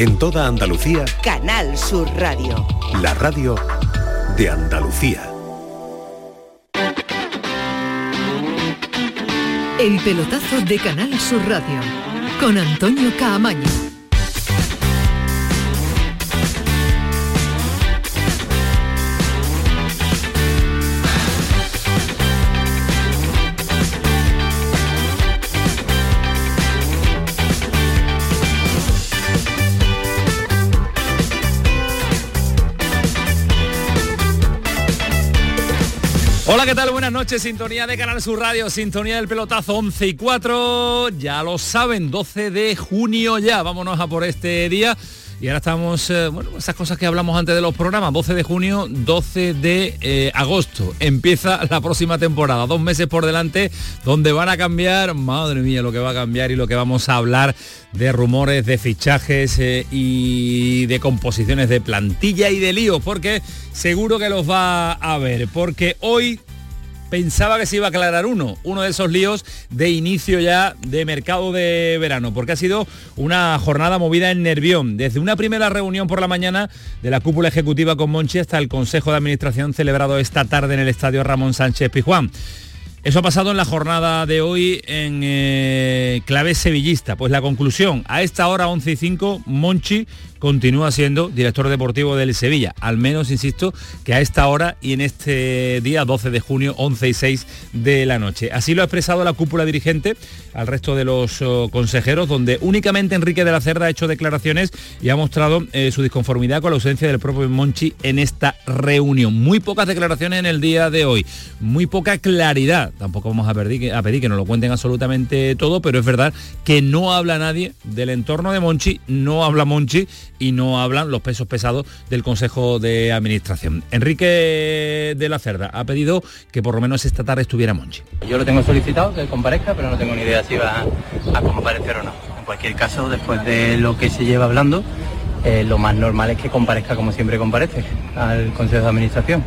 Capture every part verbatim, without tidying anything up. En toda Andalucía, Canal Sur Radio. La radio de Andalucía. El pelotazo de Canal Sur Radio, con Antonio Caamaño. Hola, ¿qué tal? Buenas noches, sintonía de Canal Sur Radio, sintonía del pelotazo, once y cuatro, ya lo saben, doce de junio ya, vámonos a por este día. Y ahora estamos, eh, bueno, esas cosas que hablamos antes de los programas, doce de junio, doce de eh, agosto, empieza la próxima temporada, dos meses por delante, donde van a cambiar, madre mía, lo que va a cambiar y lo que vamos a hablar de rumores, de fichajes eh, y de composiciones de plantilla y de líos, porque seguro que los va a ver, porque hoy pensaba que se iba a aclarar uno, uno de esos líos de inicio ya de mercado de verano, porque ha sido una jornada movida en Nervión, desde una primera reunión por la mañana de la cúpula ejecutiva con Monchi hasta el Consejo de Administración celebrado esta tarde en el estadio Ramón Sánchez-Pizjuán. Eso ha pasado en la jornada de hoy en eh, clave sevillista. Pues la conclusión, a esta hora once y cinco, Monchi continúa siendo director deportivo del Sevilla, al menos, insisto, que a esta hora y en este día doce de junio, once y seis de la noche. Así lo ha expresado la cúpula dirigente al resto de los oh, consejeros, donde únicamente Enrique de la Cerda ha hecho declaraciones y ha mostrado eh, su disconformidad con la ausencia del propio Monchi en esta reunión. Muy pocas declaraciones en el día de hoy, muy poca claridad. Tampoco vamos a pedir, a pedir que nos lo cuenten absolutamente todo, pero es verdad que no habla nadie del entorno de Monchi, no habla Monchi, y no hablan los pesos pesados del Consejo de Administración. Enrique de la Cerda ha pedido que por lo menos esta tarde estuviera Monchi. Yo lo tengo solicitado que comparezca, pero no tengo ni idea si va a comparecer o no. En cualquier caso, después de lo que se lleva hablando, eh, lo más normal es que comparezca como siempre comparece al Consejo de Administración.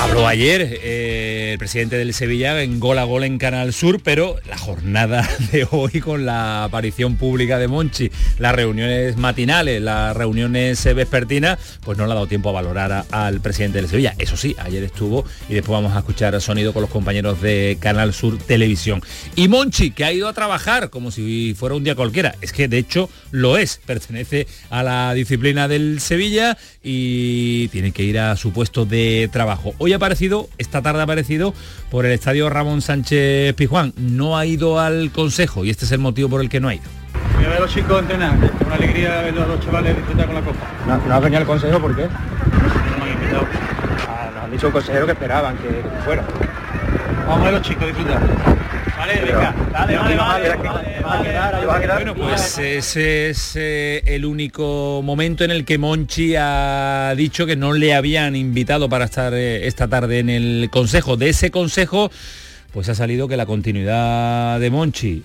Habló ayer eh, el presidente del Sevilla en Gol a Gol en Canal Sur, pero la jornada de hoy con la aparición pública de Monchi, las reuniones matinales, las reuniones vespertinas, pues no le ha dado tiempo a valorar a, al presidente del Sevilla. Eso sí, ayer estuvo y después vamos a escuchar sonido con los compañeros de Canal Sur Televisión. Y Monchi, que ha ido a trabajar como si fuera un día cualquiera, es que de hecho lo es, pertenece a la disciplina del Sevilla y tiene que ir a su puesto de trabajo. Hoy ha aparecido, esta tarde ha aparecido por el estadio Ramón Sánchez-Pizjuán. No ha ido al consejo y este es el motivo por el que no ha ido. Voy a ver a los chicos entrenar, es una alegría ver a los chavales disfrutar con la copa. ¿No, no ha venido al consejo por qué? No sé, no me han invitado. Ah, nos han dicho el consejero que esperaban que fuera. Vamos a ver a los chicos disfrutar. Vale, venga, dale, dale, vale, vale, vale, vale. Bueno, pues ese es eh, el único momento en el que Monchi ha dicho que no le habían invitado para estar eh, esta tarde en el consejo. De ese consejo, pues ha salido que la continuidad de Monchi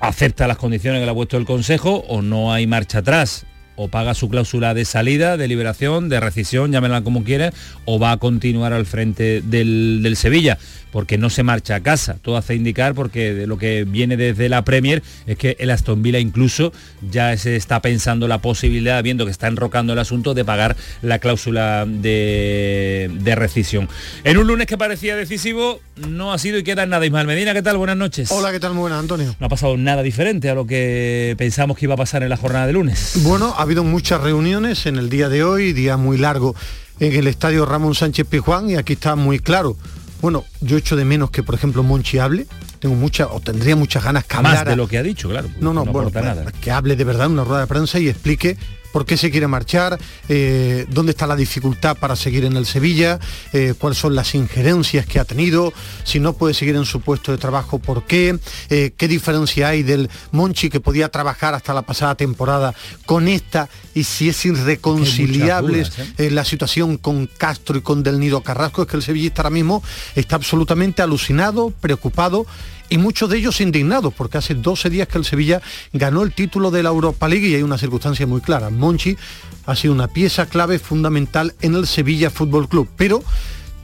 acepta las condiciones que le ha puesto el consejo o no hay marcha atrás. O paga su cláusula de salida, de liberación, de rescisión, llámenla como quieras, o va a continuar al frente del, del Sevilla, porque no se marcha a casa. Todo hace indicar, porque de lo que viene desde la Premier es que el Aston Villa incluso ya se está pensando la posibilidad, viendo que está enrocando el asunto, de pagar la cláusula de, de rescisión. En un lunes que parecía decisivo, no ha sido y queda en nada. Ismael Medina, ¿qué tal? Buenas noches. Hola, ¿qué tal? Muy buenas, Antonio. No ha pasado nada diferente a lo que pensamos que iba a pasar en la jornada de lunes. Bueno, ha habido muchas reuniones en el día de hoy, día muy largo en el estadio Ramón Sánchez-Pizjuán, y aquí está muy claro. Bueno, yo echo de menos que, por ejemplo, Monchi hable. Tengo muchas, o tendría muchas ganas que hablara. Más de lo que ha dicho, claro. No, no, no bueno, nada. Que hable de verdad en una rueda de prensa y explique por qué se quiere marchar, eh, dónde está la dificultad para seguir en el Sevilla, eh, cuáles son las injerencias que ha tenido, si no puede seguir en su puesto de trabajo, por qué, eh, qué diferencia hay del Monchi que podía trabajar hasta la pasada temporada con esta, y si es irreconciliable eh, la situación con Castro y con Del Nido Carrasco. Es que el sevillista ahora mismo está absolutamente alucinado, preocupado, y muchos de ellos indignados, porque hace doce días que el Sevilla ganó el título de la Europa League y hay una circunstancia muy clara. Monchi ha sido una pieza clave, fundamental en el Sevilla Fútbol Club, pero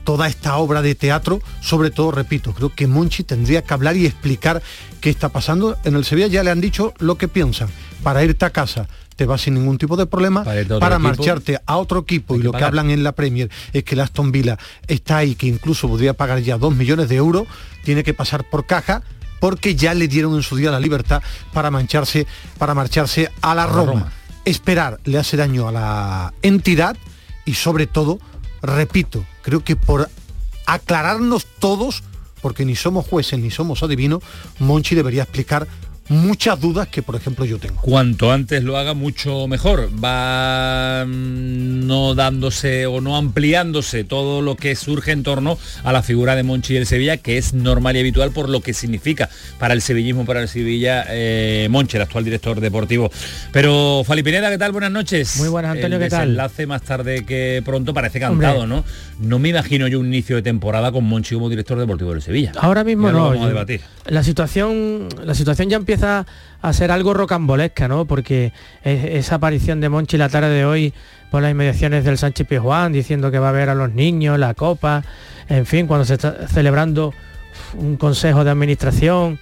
toda esta obra de teatro, sobre todo, repito, creo que Monchi tendría que hablar y explicar qué está pasando en el Sevilla. Ya le han dicho lo que piensan. para irte a casa te vas sin ningún tipo de problema, para, para marcharte equipo, a otro equipo. Y lo pagar. Que hablan en la Premier es que el Aston Villa está ahí, que incluso podría pagar ya dos millones de euros, tiene que pasar por caja, porque ya le dieron en su día la libertad para mancharse, para marcharse a la Roma. Roma. Esperar le hace daño a la entidad y sobre todo, repito, creo que por aclararnos todos, porque ni somos jueces ni somos adivinos, Monchi debería explicar muchas dudas que, por ejemplo, yo tengo. Cuanto antes lo haga, mucho mejor. Va no dándose o no ampliándose todo lo que surge en torno a la figura de Monchi y el Sevilla, que es normal y habitual por lo que significa para el sevillismo, para el Sevilla, eh, Monchi, el actual director deportivo. Pero, Fali Pineda, ¿qué tal? Buenas noches. Muy buenas, Antonio, ¿qué tal? El desenlace más tarde que pronto parece cantado, hombre, ¿no? No me imagino yo un inicio de temporada con Monchi como director deportivo del Sevilla. Ahora mismo ya no. Vamos yo, a debatir. La situación, la situación ya empieza a ser algo rocambolesca, ¿no? Porque esa aparición de Monchi la tarde de hoy por las inmediaciones del Sánchez-Pizjuán, diciendo que va a ver a los niños, la copa, en fin, cuando se está celebrando un consejo de administración,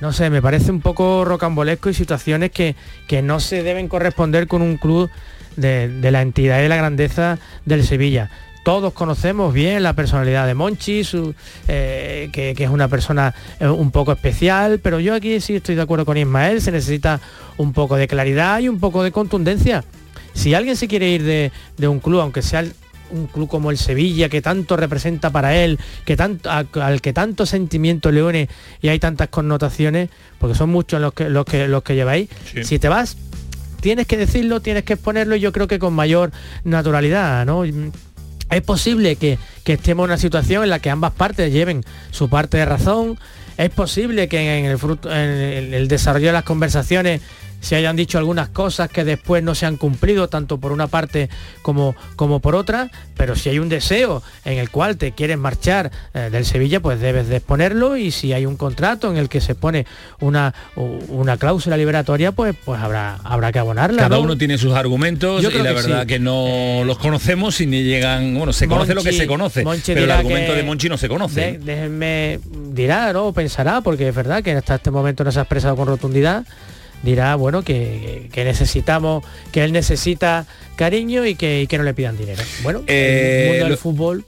no sé, me parece un poco rocambolesco y situaciones que, que no se deben corresponder con un club de, de la entidad y la grandeza del Sevilla. Todos conocemos bien la personalidad de Monchi, su, eh, que, que es una persona un poco especial, pero yo aquí sí estoy de acuerdo con Ismael, se necesita un poco de claridad y un poco de contundencia. Si alguien se quiere ir de, de un club, aunque sea el, un club como el Sevilla, que tanto representa para él, que tanto, a, al que tanto sentimiento le une y hay tantas connotaciones, porque son muchos los que, los que, los que lleváis, sí. Si te vas, tienes que decirlo, tienes que exponerlo, y yo creo que con mayor naturalidad, ¿no? Es posible que, que estemos en una situación en la que ambas partes lleven su parte de razón. Es posible que en el, fruto, en el desarrollo de las conversaciones se hayan dicho algunas cosas que después no se han cumplido, tanto por una parte como, como por otra, pero si hay un deseo en el cual te quieres marchar eh, del Sevilla, pues debes de exponerlo, y si hay un contrato en el que se pone una, una cláusula liberatoria, pues, pues habrá, habrá que abonarla. Cada ¿no? uno tiene sus argumentos y la que verdad sí. que no los conocemos y ni llegan, bueno, se Monchi, conoce lo que se conoce, Monchi, pero el argumento de Monchi no se conoce. De, déjenme, dirá, ¿no? Pensará, porque es verdad que hasta este momento no se ha expresado con rotundidad, dirá, bueno, que, que necesitamos, que él necesita cariño y que, y que no le pidan dinero. Bueno, eh, el mundo del lo, fútbol...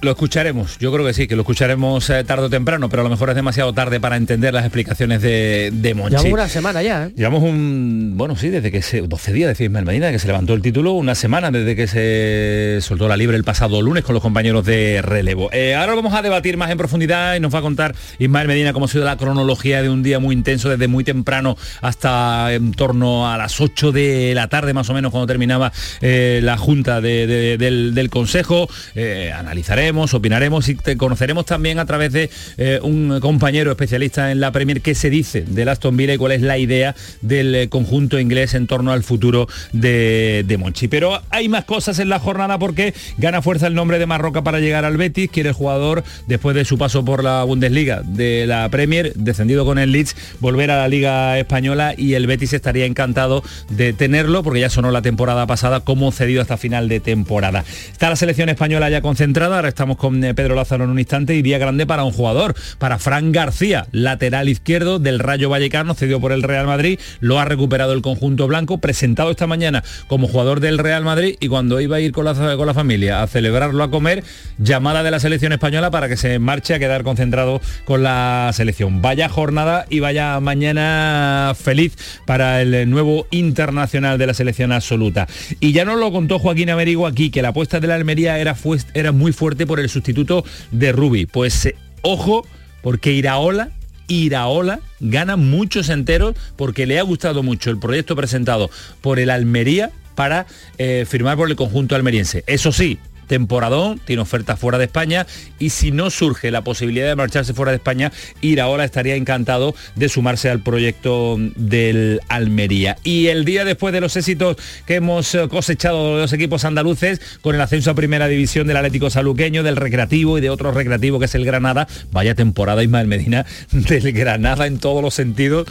Lo escucharemos, yo creo que sí, que lo escucharemos eh, tarde o temprano, pero a lo mejor es demasiado tarde para entender las explicaciones de, de Monchi. Llevamos una semana ya, ¿eh? Llevamos un... Bueno, sí, desde que se... doce días, decía Ismael Medina, que se levantó el título, una semana desde que se soltó la libre el pasado lunes con los compañeros de relevo. Eh, ahora vamos a debatir más en profundidad y nos va a contar Ismael Medina cómo ha sido la cronología de un día muy intenso, desde muy temprano hasta en torno a las ocho de la tarde, más o menos, cuando terminaba eh, la junta de, de, del, del Consejo. Eh, analizaré, opinaremos y te conoceremos también a través de eh, un compañero especialista en la Premier qué se dice del Aston Villa y cuál es la idea del conjunto inglés en torno al futuro de, de Monchi. Pero hay más cosas en la jornada, porque gana fuerza el nombre de Marroca para llegar al Betis. Quiere el jugador, después de su paso por la Bundesliga de la Premier, descendido con el Leeds, volver a la Liga Española, y el Betis estaría encantado de tenerlo, porque ya sonó la temporada pasada como cedido hasta final de temporada. Está la selección española ya concentrada, ahora estamos con Pedro Lázaro en un instante, y día grande para un jugador, para Fran García, lateral izquierdo del Rayo Vallecano, cedido por el Real Madrid, lo ha recuperado el conjunto blanco, presentado esta mañana como jugador del Real Madrid, y cuando iba a ir con la, con la familia a celebrarlo, a comer, llamada de la selección española para que se marche a quedar concentrado con la selección. Vaya jornada y vaya mañana feliz para el nuevo internacional de la selección absoluta. Y ya nos lo contó Joaquín Amerigo aquí, que la apuesta de la Almería era, era muy fuerte por el sustituto de Rubí. Pues eh, ojo, porque Iraola, Iraola gana muchos enteros, porque le ha gustado mucho el proyecto presentado por el Almería para eh, firmar por el conjunto almeriense. Eso sí, temporadón, tiene ofertas fuera de España, y si no surge la posibilidad de marcharse fuera de España, Iraola estaría encantado de sumarse al proyecto del Almería. Y el día después de los éxitos que hemos cosechado los equipos andaluces, con el ascenso a primera división del Atlético Sanluqueño, del Recreativo y de otro recreativo que es el Granada, vaya temporada, Ismael Medina, del Granada en todos los sentidos,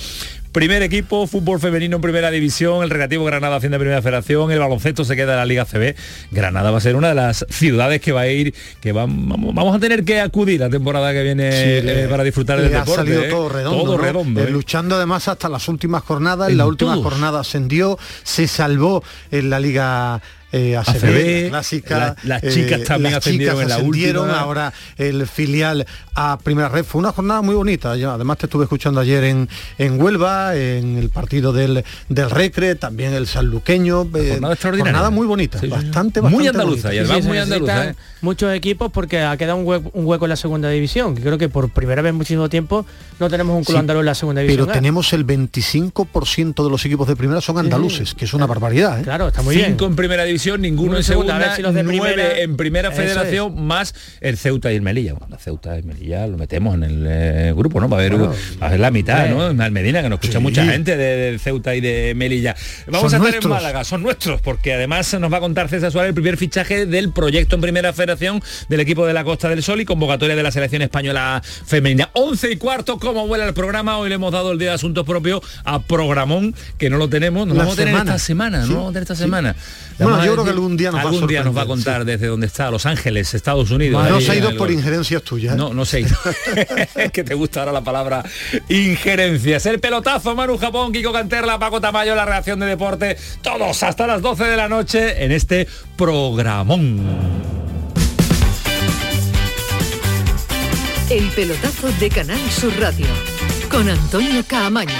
Primer equipo, fútbol femenino en primera división, el Recreativo Granada asciende a primera federación, el baloncesto se queda en la Liga C B. Granada va a ser una de las ciudades que va a ir, que van, vamos, vamos a tener que acudir la temporada que viene sí, eh, eh, para disfrutar del deporte. Ha salido eh, todo redondo, todo ¿no? redondo eh. luchando además hasta las últimas jornadas. En, en la última todos. jornada ascendió, se salvó en la Liga Eh, A C B, A C B, la clásica, la, las chicas eh, también las ascendieron, chicas ascendieron en la última. Ahora el filial a primera red. Fue una jornada muy bonita. Yo, además te estuve escuchando ayer en, en Huelva, en el partido del, del Recre, también el sanluqueño. Eh, jornada extraordinaria. Jornada muy bonita, sí, bastante, bastante muy andaluza. Y además sí, muy andaluza, ¿eh? Muchos equipos porque ha quedado un hueco, un hueco en la segunda división. Que creo que por primera vez en muchísimo tiempo no tenemos un club sí, andaluz en la segunda división. Pero tenemos el veinticinco por ciento de los equipos de primera son andaluces, sí, que es una barbaridad, ¿eh? Claro, está muy Cinco bien. Cinco en primera división. Ninguno Uno en segunda, segunda si los de nueve primera, en primera federación, es. Más el Ceuta y el Melilla. Bueno, la Ceuta y el Melilla lo metemos en el eh, grupo, ¿no? Va a haber, bueno, va a haber la mitad, eh. ¿no? En Medina, que nos escucha sí. mucha gente del de Ceuta y de Melilla. Vamos son a estar nuestros. en Málaga, son nuestros, porque además nos va a contar César Suárez el primer fichaje del proyecto en primera federación del equipo de la Costa del Sol y convocatoria de la selección española femenina. once y cuarto, ¿cómo vuela el programa? Hoy le hemos dado el día de asuntos propios a programón, que no lo tenemos, nos vamos a tener esta semana, ¿no? Vamos a tener esta semana. Yo creo que algún día nos, algún va, día nos va a contar sí. desde donde está, Los Ángeles, Estados Unidos. No, no se ha ido por injerencias tuyas. ¿Eh? No, no se ha ido. Es que te gusta ahora la palabra injerencias. El pelotazo, Manu Japón, Kiko Canterla, Paco Tamayo, la reacción de deporte. Todos hasta las doce de la noche en este programón. El pelotazo de Canal Sur Radio con Antonio Caamaño.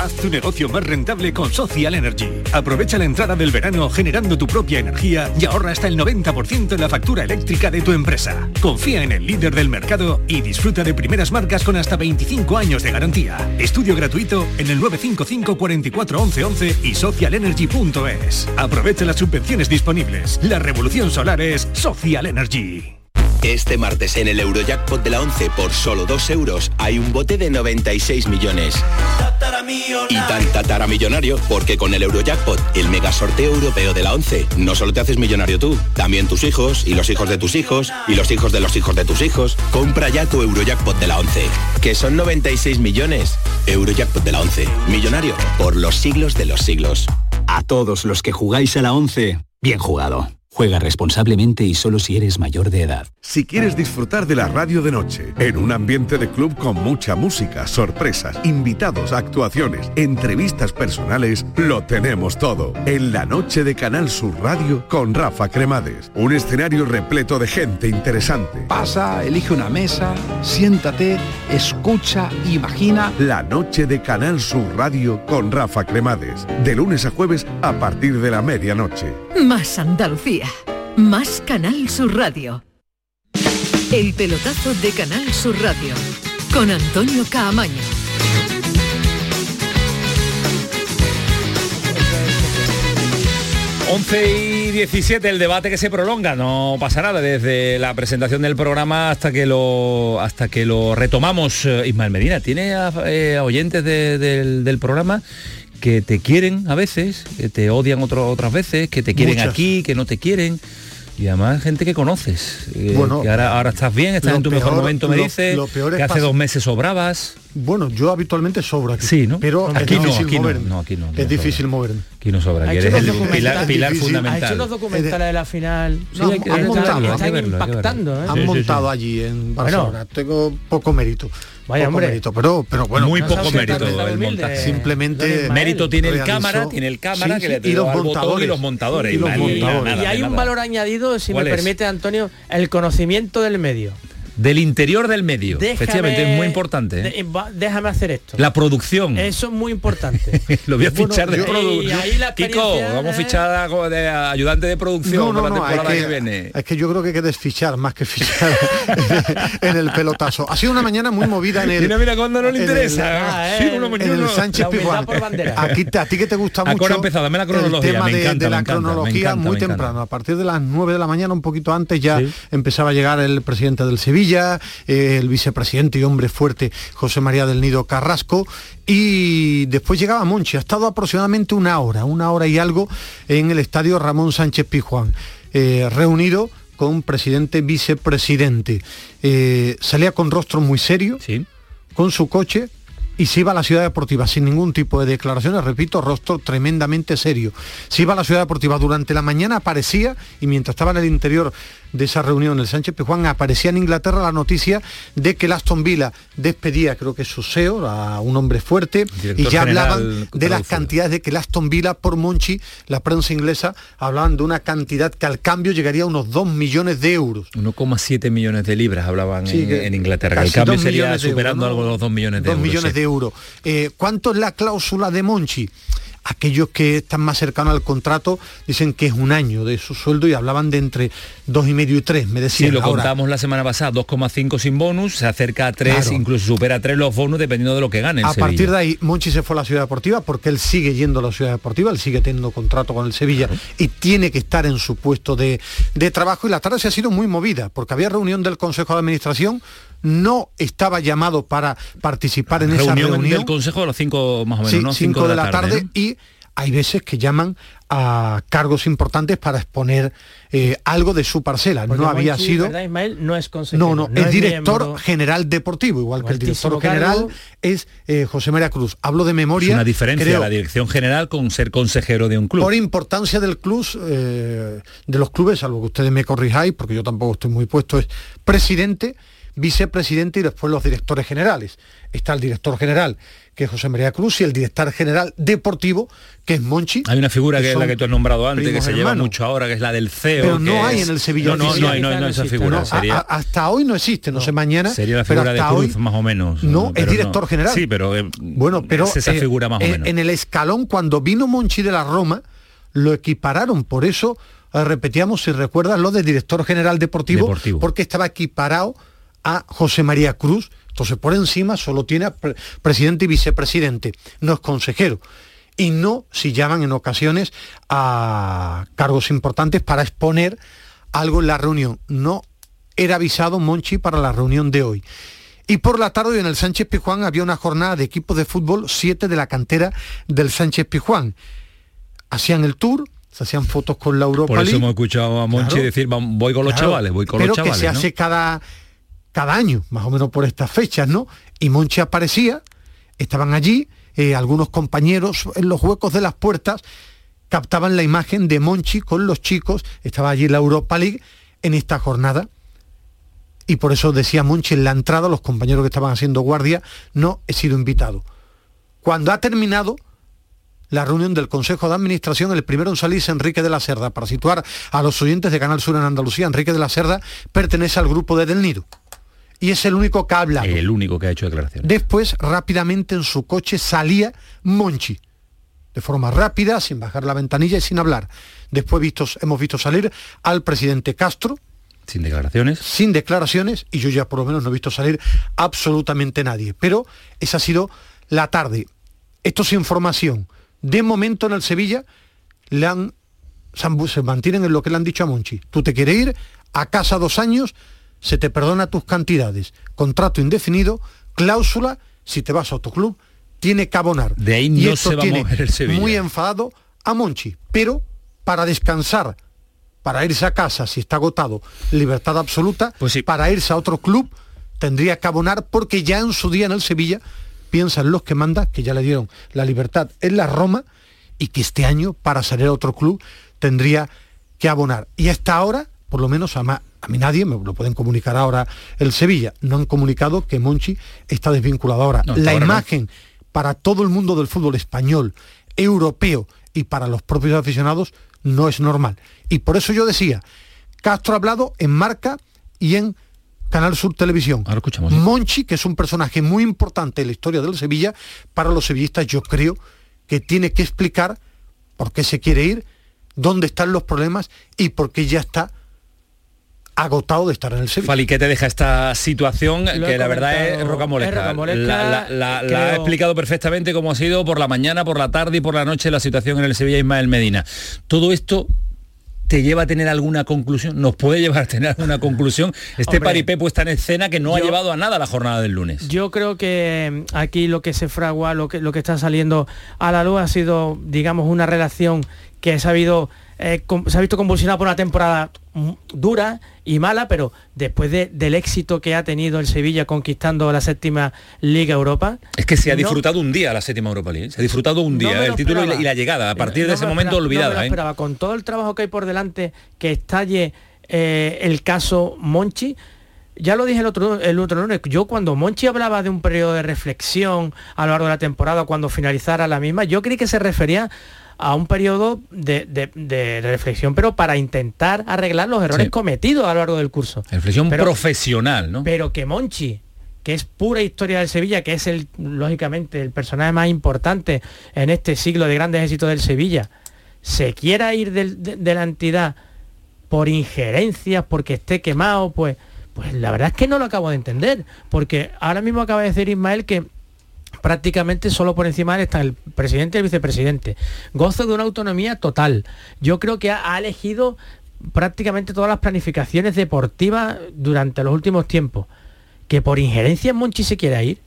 Haz tu negocio más rentable con Social Energy. Aprovecha la entrada del verano generando tu propia energía y ahorra hasta el noventa por ciento en la factura eléctrica de tu empresa. Confía en el líder del mercado y disfruta de primeras marcas con hasta veinticinco años de garantía. Estudio gratuito en el nueve cinco cinco, cuatro cuatro, uno uno uno uno y social energy punto es. Aprovecha las subvenciones disponibles. La revolución solar es Social Energy. Este martes en el Eurojackpot de la once por solo dos euros hay un bote de noventa y seis millones. Y tan tataramillonario porque con el Eurojackpot, el mega sorteo europeo de la once, no solo te haces millonario tú, también tus hijos y los hijos de tus hijos y los hijos de los hijos de tus hijos. Compra ya tu Eurojackpot de la once, que son noventa y seis millones. Eurojackpot de la once, millonario por los siglos de los siglos. A todos los que jugáis a la once, bien jugado. Juega responsablemente y solo si eres mayor de edad. Si quieres disfrutar de la radio de noche, en un ambiente de club con mucha música, sorpresas, invitados, actuaciones, entrevistas personales, lo tenemos todo. En la noche de Canal Sur Radio con Rafa Cremades. Un escenario repleto de gente interesante. Pasa, elige una mesa, siéntate, escucha, imagina. La noche de Canal Sur Radio con Rafa Cremades. De lunes a jueves a partir de la medianoche. Más Andalucía. Más Canal Sur Radio. El pelotazo de Canal Sur Radio con Antonio Caamaño. once y diecisiete, el debate que se prolonga, no pasa nada desde la presentación del programa hasta que lo hasta que lo retomamos. Ismael Medina, ¿tiene a, eh, a oyentes de, de, del programa que te quieren a veces, que te odian otro, otras veces, que te quieren Muchas. aquí, que no te quieren? Y además gente que conoces, eh, bueno, que ahora, ahora estás bien, estás en tu peor, mejor momento, me lo, dices, lo peor es que hace pasar. dos meses sobrabas. Bueno, yo habitualmente sobro aquí, sí, ¿no? Pero aquí es no, difícil aquí moverme. No, no, aquí no, es no difícil moverme. Aquí no sobra, aquí eres el pilar, pilar fundamental. Ha hecho los documentales de la final, no, sí, han, han montado, verlo, están verlo, impactando. ¿eh? Han sí, montado sí, sí. allí en Barcelona, bueno, tengo poco mérito. Vaya poco hombre. mérito, pero, pero bueno. Muy no poco mérito el montaje. Simplemente mérito tiene el cámara, tiene el cámara sí, que le tiró al botón y los montadores. Y, los montadores. y, nada, nada, y hay nada. un valor añadido, si me es? permite, Antonio, el conocimiento del medio. Del interior del medio, déjame, efectivamente, es muy importante. ¿eh? Déjame hacer esto. La producción. Eso es muy importante. Lo voy a fichar bueno, de producción. Kiko, vamos a fichar a, de ayudante de producción no, no, para la no, temporada que, que viene. Es que yo creo que hay que desfichar más que fichar en el pelotazo. Ha sido una mañana muy movida en el... Mira, mira, cuando no le interesa. En el, ah, eh, sí, el Sánchez-Pizjuán. Aquí te, a ti que te gusta mucho Acora empezado, dame la cronología, el tema me de, encanta, de la me cronología me encanta, muy me temprano. Me a partir de las nueve de la mañana, un poquito antes, ya sí. empezaba a llegar el presidente del Sevilla, el vicepresidente y hombre fuerte José María del Nido Carrasco, y después llegaba Monchi. Ha estado aproximadamente una hora, una hora y algo en el estadio Ramón Sánchez-Pizjuán, eh, reunido con presidente, vicepresidente. Eh, salía con rostro muy serio, sí. con su coche, y se iba a la Ciudad Deportiva sin ningún tipo de declaraciones, repito, rostro tremendamente serio. Se iba a la Ciudad Deportiva durante la mañana, aparecía, y mientras estaba en el interior de esa reunión el Sánchez-Pizjuán, aparecía en Inglaterra la noticia de que el Aston Villa despedía, creo que su C E O, a un hombre fuerte, y ya hablaban de las cantidades de que el Aston Villa por Monchi, la prensa inglesa, hablaban de una cantidad que al cambio llegaría a unos dos millones de euros. uno coma siete millones de libras hablaban sí, en, en Inglaterra, el cambio sería superando euros, ¿no? algo de los dos millones de euros. dos millones sí. de euros. Eh, ¿Cuánto es la cláusula de Monchi? Aquellos que están más cercanos al contrato dicen que es un año de su sueldo y hablaban de entre dos y medio y tres, me decían. Sí, lo ahora, contamos la semana pasada, dos coma cinco sin bonus, se acerca a tres, claro, incluso supera a tres los bonus dependiendo de lo que gane el A Sevilla. Partir de ahí, Monchi se fue a la Ciudad Deportiva porque él sigue yendo a la Ciudad Deportiva, él sigue teniendo contrato con el Sevilla, claro, y tiene que estar en su puesto de, de trabajo, y la tarde se ha sido muy movida porque había reunión del Consejo de Administración. No estaba llamado para participar en reunión esa reunión del Consejo a las cinco más o menos, sí, ¿no? cinco de, de la tarde, tarde, ¿no? Y hay veces que llaman a cargos importantes para exponer eh, algo de su parcela. Porque no había Monchi, sido... ¿verdad, Ismael? No es consejero. No, no, no es director miembro... general deportivo, igual que el director general cargo. es eh, José María Cruz. Hablo de memoria. Es una diferencia, creo, la dirección general con ser consejero de un club. Por importancia del club, eh, de los clubes, salvo que ustedes me corrijáis, porque yo tampoco estoy muy puesto, es presidente, vicepresidente y después los directores generales. Está el director general, que es José María Cruz, y el director general deportivo, que es Monchi. Hay una figura que, que es la que tú has nombrado antes, que se hermanos. lleva mucho ahora, que es la del C E O. Pero no hay es... en el Sevilla. No, no, no, hay, no, no, no esa figura. No, sería... a, hasta hoy no existe, no, no sé mañana. Sería la figura de Cruz, hoy, más o menos. No, es director no. general. Sí, pero, eh, bueno, pero es esa eh, figura más eh, o menos. En el escalón, cuando vino Monchi de la Roma, lo equipararon, por eso repetíamos, si recuerdas, lo de director general deportivo, deportivo. porque estaba equiparado a José María Cruz. Entonces por encima solo tiene a pre- presidente y vicepresidente, no es consejero. Y no si llaman en ocasiones a cargos importantes para exponer algo en la reunión. No era avisado Monchi para la reunión de hoy. Y por la tarde en el Sánchez-Pizjuán había una jornada de equipos de fútbol, siete de la cantera del Sánchez-Pizjuán. Hacían el tour, se hacían fotos con la Europa League. Por eso hemos escuchado a Monchi claro, decir, voy con los claro, chavales, voy con los chavales. Pero que se ¿no? hace cada... cada año, más o menos por estas fechas, ¿no? Y Monchi aparecía, estaban allí, eh, algunos compañeros en los huecos de las puertas captaban la imagen de Monchi con los chicos, estaba allí la Europa League en esta jornada. Y por eso decía Monchi en la entrada, los compañeros que estaban haciendo guardia, no he sido invitado. Cuando ha terminado la reunión del Consejo de Administración, el primero en salir es Enrique de la Cerda. Para situar a los oyentes de Canal Sur en Andalucía, Enrique de la Cerda pertenece al grupo de Del Nido. Y es el único que ha hablado. El único que ha hecho declaraciones. Después, rápidamente en su coche salía Monchi. De forma rápida, sin bajar la ventanilla y sin hablar. Después vistos, hemos visto salir al presidente Castro. Sin declaraciones. Sin declaraciones. Y yo ya por lo menos no he visto salir absolutamente nadie. Pero esa ha sido la tarde. Esto es información. De momento en el Sevilla le han, se mantienen en lo que le han dicho a Monchi. Tú te quieres ir a casa dos años... se te perdona tus cantidades, contrato indefinido, cláusula, si te vas a otro club, tiene que abonar. De ahí no se va a mover el Sevilla. Muy enfadado a Monchi, pero para descansar, para irse a casa, si está agotado, libertad absoluta, pues sí, para irse a otro club tendría que abonar, porque ya en su día en el Sevilla, piensan los que mandan, que ya le dieron la libertad en la Roma, y que este año, para salir a otro club, tendría que abonar. Y hasta ahora, por lo menos a más, a mí nadie, me lo pueden comunicar ahora el Sevilla, no han comunicado que Monchi está desvinculado ahora. No, la ahora imagen no. Para todo el mundo del fútbol español, europeo y para los propios aficionados no es normal. Y por eso yo decía, Castro ha hablado en Marca y en Canal Sur Televisión. Ahora escuchamos, ¿sí? Monchi, que es un personaje muy importante en la historia del Sevilla, para los sevillistas yo creo que tiene que explicar por qué se quiere ir, dónde están los problemas y por qué ya está agotado de estar en el Sevilla. Fali, ¿qué te deja esta situación? Lo que la verdad es rocamolesca. Es rocamolesca la, la, la, creo... la ha explicado perfectamente cómo ha sido por la mañana, por la tarde y por la noche la situación en el Sevilla. Ismael Medina, ¿todo esto te lleva a tener alguna conclusión? ¿Nos puede llevar a tener alguna conclusión? Este Hombre, paripé puesta en escena que no yo, ha llevado a nada la jornada del lunes. Yo creo que aquí lo que se fragua, lo que, lo que está saliendo a la luz ha sido, digamos, una relación que ha sabido eh, con, se ha visto convulsionado por una temporada dura y mala, pero después de, del éxito que ha tenido el Sevilla conquistando la séptima Liga Europa... Es que se ha disfrutado no, un día la séptima Europa League, ¿eh? Se ha disfrutado un día, no el título y la, y la llegada, a partir no de ese esperaba, momento olvidada. No me lo esperaba, ¿eh? Con todo el trabajo que hay por delante, que estalle eh, el caso Monchi... Ya lo dije el otro, el otro lunes, yo cuando Monchi hablaba de un periodo de reflexión a lo largo de la temporada, cuando finalizara la misma, yo creí que se refería a un periodo de, de, de reflexión, pero para intentar arreglar los errores sí. cometidos a lo largo del curso. Reflexión pero, profesional, ¿no? Pero que Monchi, que es pura historia del Sevilla, que es el lógicamente el personaje más importante en este siglo de grandes éxitos del Sevilla, se quiera ir de, de, de la entidad por injerencias, porque esté quemado, pues... Pues la verdad es que no lo acabo de entender, porque ahora mismo acaba de decir Ismael que prácticamente solo por encima de él están el presidente y el vicepresidente. Goza de una autonomía total. Yo creo que ha, ha elegido prácticamente todas las planificaciones deportivas durante los últimos tiempos. Que por injerencia en Monchi se quiera ir.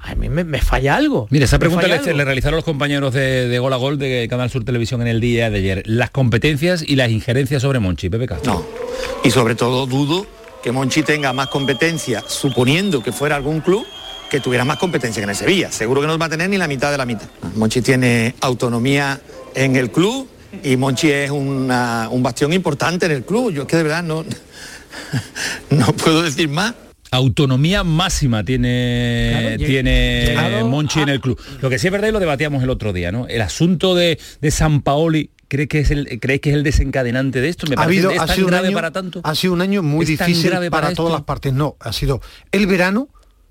A mí me, me falla algo. Mira, esa pregunta le, le realizaron los compañeros de, de Gol a Gol de Canal Sur Televisión en el día de ayer. Las competencias y las injerencias sobre Monchi, Pepe Castro. No, y sobre todo dudo que Monchi tenga más competencia, suponiendo que fuera algún club, que tuviera más competencia que en el Sevilla. Seguro que no va a tener ni la mitad de la mitad. Monchi tiene autonomía en el club y Monchi es una, un bastión importante en el club. Yo es que de verdad no, no puedo decir más. Autonomía máxima tiene, claro, tiene llegado, Monchi ah, en el club. Lo que sí es verdad y lo debatíamos el otro día, ¿no? El asunto de, de Sampaoli... ¿Crees que es el crees que es el desencadenante de esto? Me parece que es tan grave para tanto. Ha sido un año muy difícil para todas las partes. No, ha sido el verano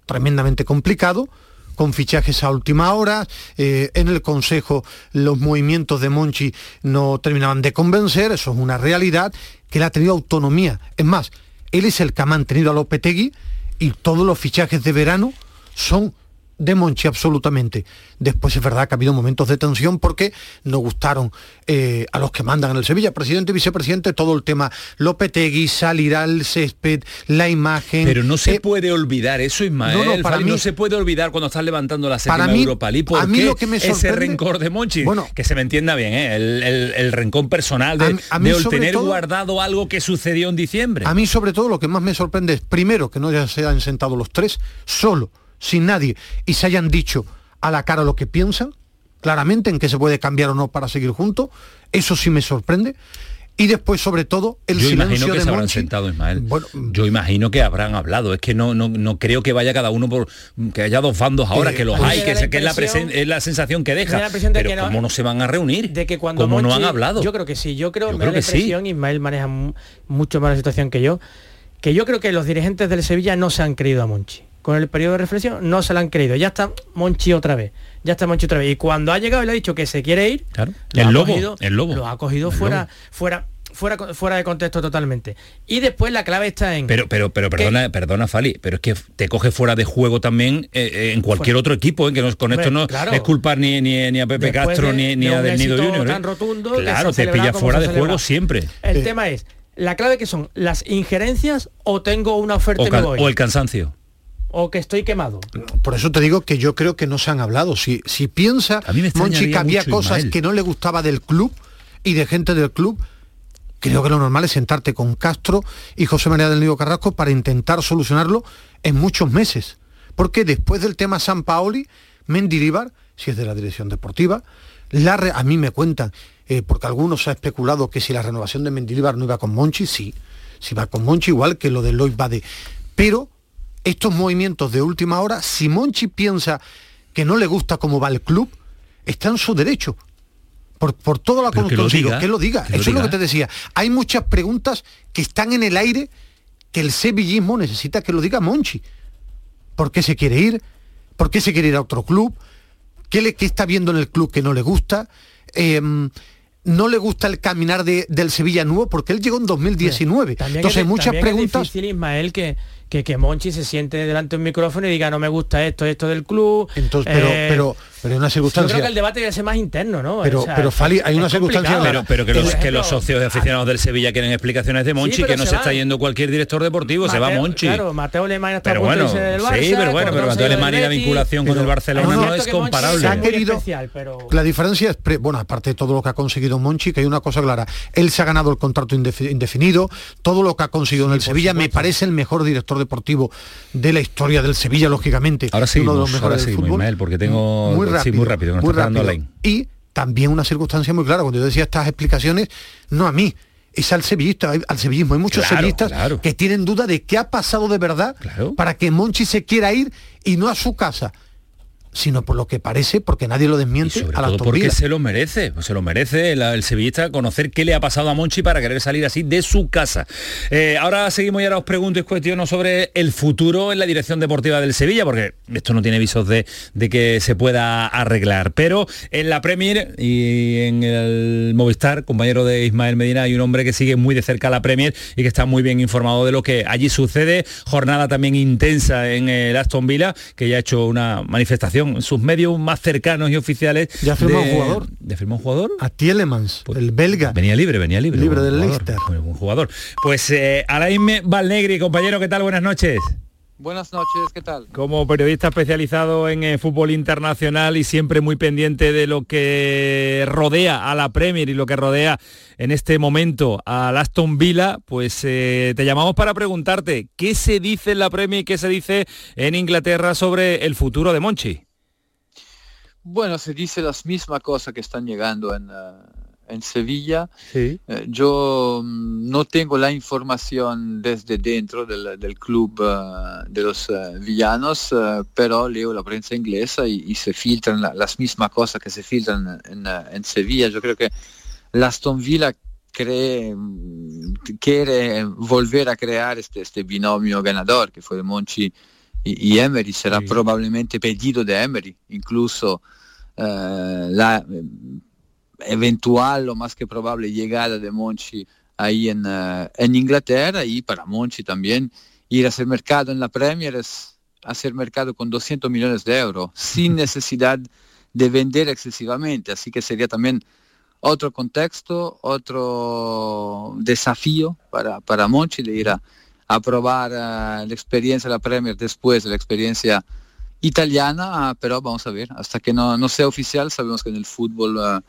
tremendamente complicado, con fichajes a última hora, eh, en el Consejo los movimientos de Monchi no terminaban de convencer, eso es una realidad, que él ha tenido autonomía. Es más, él es el que ha mantenido a Lopetegui y todos los fichajes de verano son de Monchi absolutamente. Después es verdad que ha habido momentos de tensión porque no gustaron eh, a los que mandan en el Sevilla, presidente y vicepresidente, todo el tema Lopetegui, salir al césped, la imagen. Pero no se eh, puede olvidar eso, Ismael. No, no, para mí, no se puede olvidar cuando estás levantando la séptima mí, Europa League. ¿Por a mí qué lo que me ese rencor de Monchi? Bueno, que se me entienda bien, ¿eh? el, el, el rencor personal de, a, a de tener todo, guardado algo que sucedió en diciembre. A mí sobre todo lo que más me sorprende es, primero, que no ya se hayan sentado los tres solo, sin nadie, y se hayan dicho a la cara lo que piensan, claramente, en qué se puede cambiar o no para seguir juntos. Eso sí me sorprende. Y después, sobre todo, el yo silencio de Monchi. Yo imagino que se habrán sentado, Ismael. Bueno, yo imagino que habrán hablado. Es que no, no, no creo que vaya cada uno por... Que haya dos bandos ahora, eh, que los hay, que, que es, la presen, es la sensación que deja. Pero de que ¿cómo no, no se van a reunir? De que cuando ¿Cómo Monchi, no han hablado? Yo creo que sí. Yo creo, yo me creo da la impresión, sí. Ismael maneja mucho más la situación que yo, que yo creo que los dirigentes del Sevilla no se han creído a Monchi. Con el periodo de reflexión, no se la han creído. Ya está Monchi otra vez. Ya está Monchi otra vez. Y cuando ha llegado y le ha dicho que se quiere ir, claro, el lobo, cogido, el lobo. Lo ha cogido el fuera, lobo. fuera, fuera, fuera de contexto totalmente. Y después la clave está en... Pero, pero, pero perdona, perdona, Fali, pero es que te coge fuera de juego también eh, en cualquier fuera. otro equipo, eh, que nos, con esto no claro. es culpar ni, ni, ni a Pepe después Castro de, ni, ni de a Del Nido Junior. Tan eh. rotundo, claro, te pilla fuera de juego siempre. El eh. tema es, la clave que son las injerencias o tengo una oferta o, y me voy. O el cansancio. O que estoy quemado. Por eso te digo que yo creo que no se han hablado. Si, si piensa Monchi que había cosas Ismael. que no le gustaba del club y de gente del club, creo que lo normal es sentarte con Castro y José María del Nido Carrasco para intentar solucionarlo en muchos meses. Porque después del tema Sampaoli, Mendilibar, si es de la dirección deportiva, la re- a mí me cuentan, eh, porque algunos ha especulado que si la renovación de Mendilibar no iba con Monchi, sí. Si va con Monchi, igual que lo de Lois Bade. Pero... estos movimientos de última hora, si Monchi piensa que no le gusta cómo va el club, está en su derecho. Por, por toda la construcción, que lo diga. Que lo diga. Que Eso lo diga. es lo que te decía. Hay muchas preguntas que están en el aire que el sevillismo necesita que lo diga Monchi. ¿Por qué se quiere ir? ¿Por qué se quiere ir a otro club? ¿Qué, le, qué está viendo en el club que no le gusta? Eh, no le gusta el caminar de, del Sevilla nuevo, porque él llegó en dos mil diecinueve. Bueno, entonces hay muchas preguntas... Es difícil, Ismael, que... que, que Monchi se siente delante de un micrófono y diga no me gusta esto, esto del club. Entonces, pero, eh, pero, pero hay una circunstancia. Yo creo que el debate debe ser más interno, ¿no? Pero, o sea, pero Fali, hay una circunstancia. Pero, pero que, los, ejemplo, que los socios y aficionados del Sevilla quieren explicaciones de Monchi, sí, que no se, se está yendo cualquier director deportivo, Mateo, se va Monchi. Claro, Mateo Lemán está pero a punto bueno, de del Barça. Sí, pero bueno, pero Mateo Lemán y la vinculación pero, con el Barcelona no, no, no es comparable. Se ha querido, especial, pero... La diferencia es, pre, bueno, aparte de todo lo que ha conseguido Monchi, que hay una cosa clara. Él se ha ganado el contrato indefinido, todo lo que ha conseguido en el Sevilla, me parece el mejor director deportivo de la historia del Sevilla, lógicamente. Ahora sí, uno de los mejores ahora del fútbol. Ismael, porque tengo muy rápido, sí, muy rápido, muy rápido. Y también una circunstancia muy clara, cuando yo decía estas explicaciones, no a mí, es al sevillista, al sevillismo. Hay muchos claro, sevillistas claro. que tienen duda de qué ha pasado de verdad claro. para que Monchi se quiera ir y no a su casa, sino por lo que parece, porque nadie lo desmiente, y sobre a la todo porque Villa. Se lo merece, se lo merece el, el sevillista conocer qué le ha pasado a Monchi para querer salir así de su casa. Eh, ahora seguimos y ahora os pregunto y cuestiono sobre el futuro en la dirección deportiva del Sevilla, porque esto no tiene visos de, de que se pueda arreglar, pero en la Premier y en el Movistar, compañero de Ismael Medina, hay un hombre que sigue muy de cerca la Premier y que está muy bien informado de lo que allí sucede. Jornada también intensa en el Aston Villa, que ya ha hecho una manifestación sus medios más cercanos y oficiales. Ya firmó un jugador. ¿Ya firmó un jugador? A Tielemans, pues, el belga. Venía libre, venía libre. Libre del Leicester. Un jugador. Pues eh, Alain Valnegri, compañero, ¿qué tal? Buenas noches. Buenas noches, ¿qué tal? Como periodista especializado en eh, fútbol internacional y siempre muy pendiente de lo que rodea a la Premier y lo que rodea en este momento a Aston Villa, pues eh, te llamamos para preguntarte qué se dice en la Premier y qué se dice en Inglaterra sobre el futuro de Monchi. Bueno, se dice las mismas cosas que están llegando en, uh, en Sevilla. Sí. Eh, yo um, no tengo la información desde dentro del, del club uh, de los uh, villanos, uh, pero leo la prensa inglesa y, y se filtran la, las mismas cosas que se filtran en, en, en Sevilla. Yo creo que el Aston Villa cree, quiere volver a crear este, este binomio ganador que fue de Monchi y Emery, sarà sì. Probabilmente pedido da Emery, incluso eh, la eventual o más que probable llegada de Monchi ahí en, uh, en Inglaterra, y para Monchi también ir a hacer mercado en la Premier es hacer mercado con doscientos millones de euros, sin necesidad de vender excesivamente, así que sería también otro contexto, otro desafío para, para Monchi de ir a a probar uh, la experiencia de la Premier después de la experiencia italiana, uh, pero vamos a ver, hasta que no, no sea oficial, sabemos que en el fútbol uh,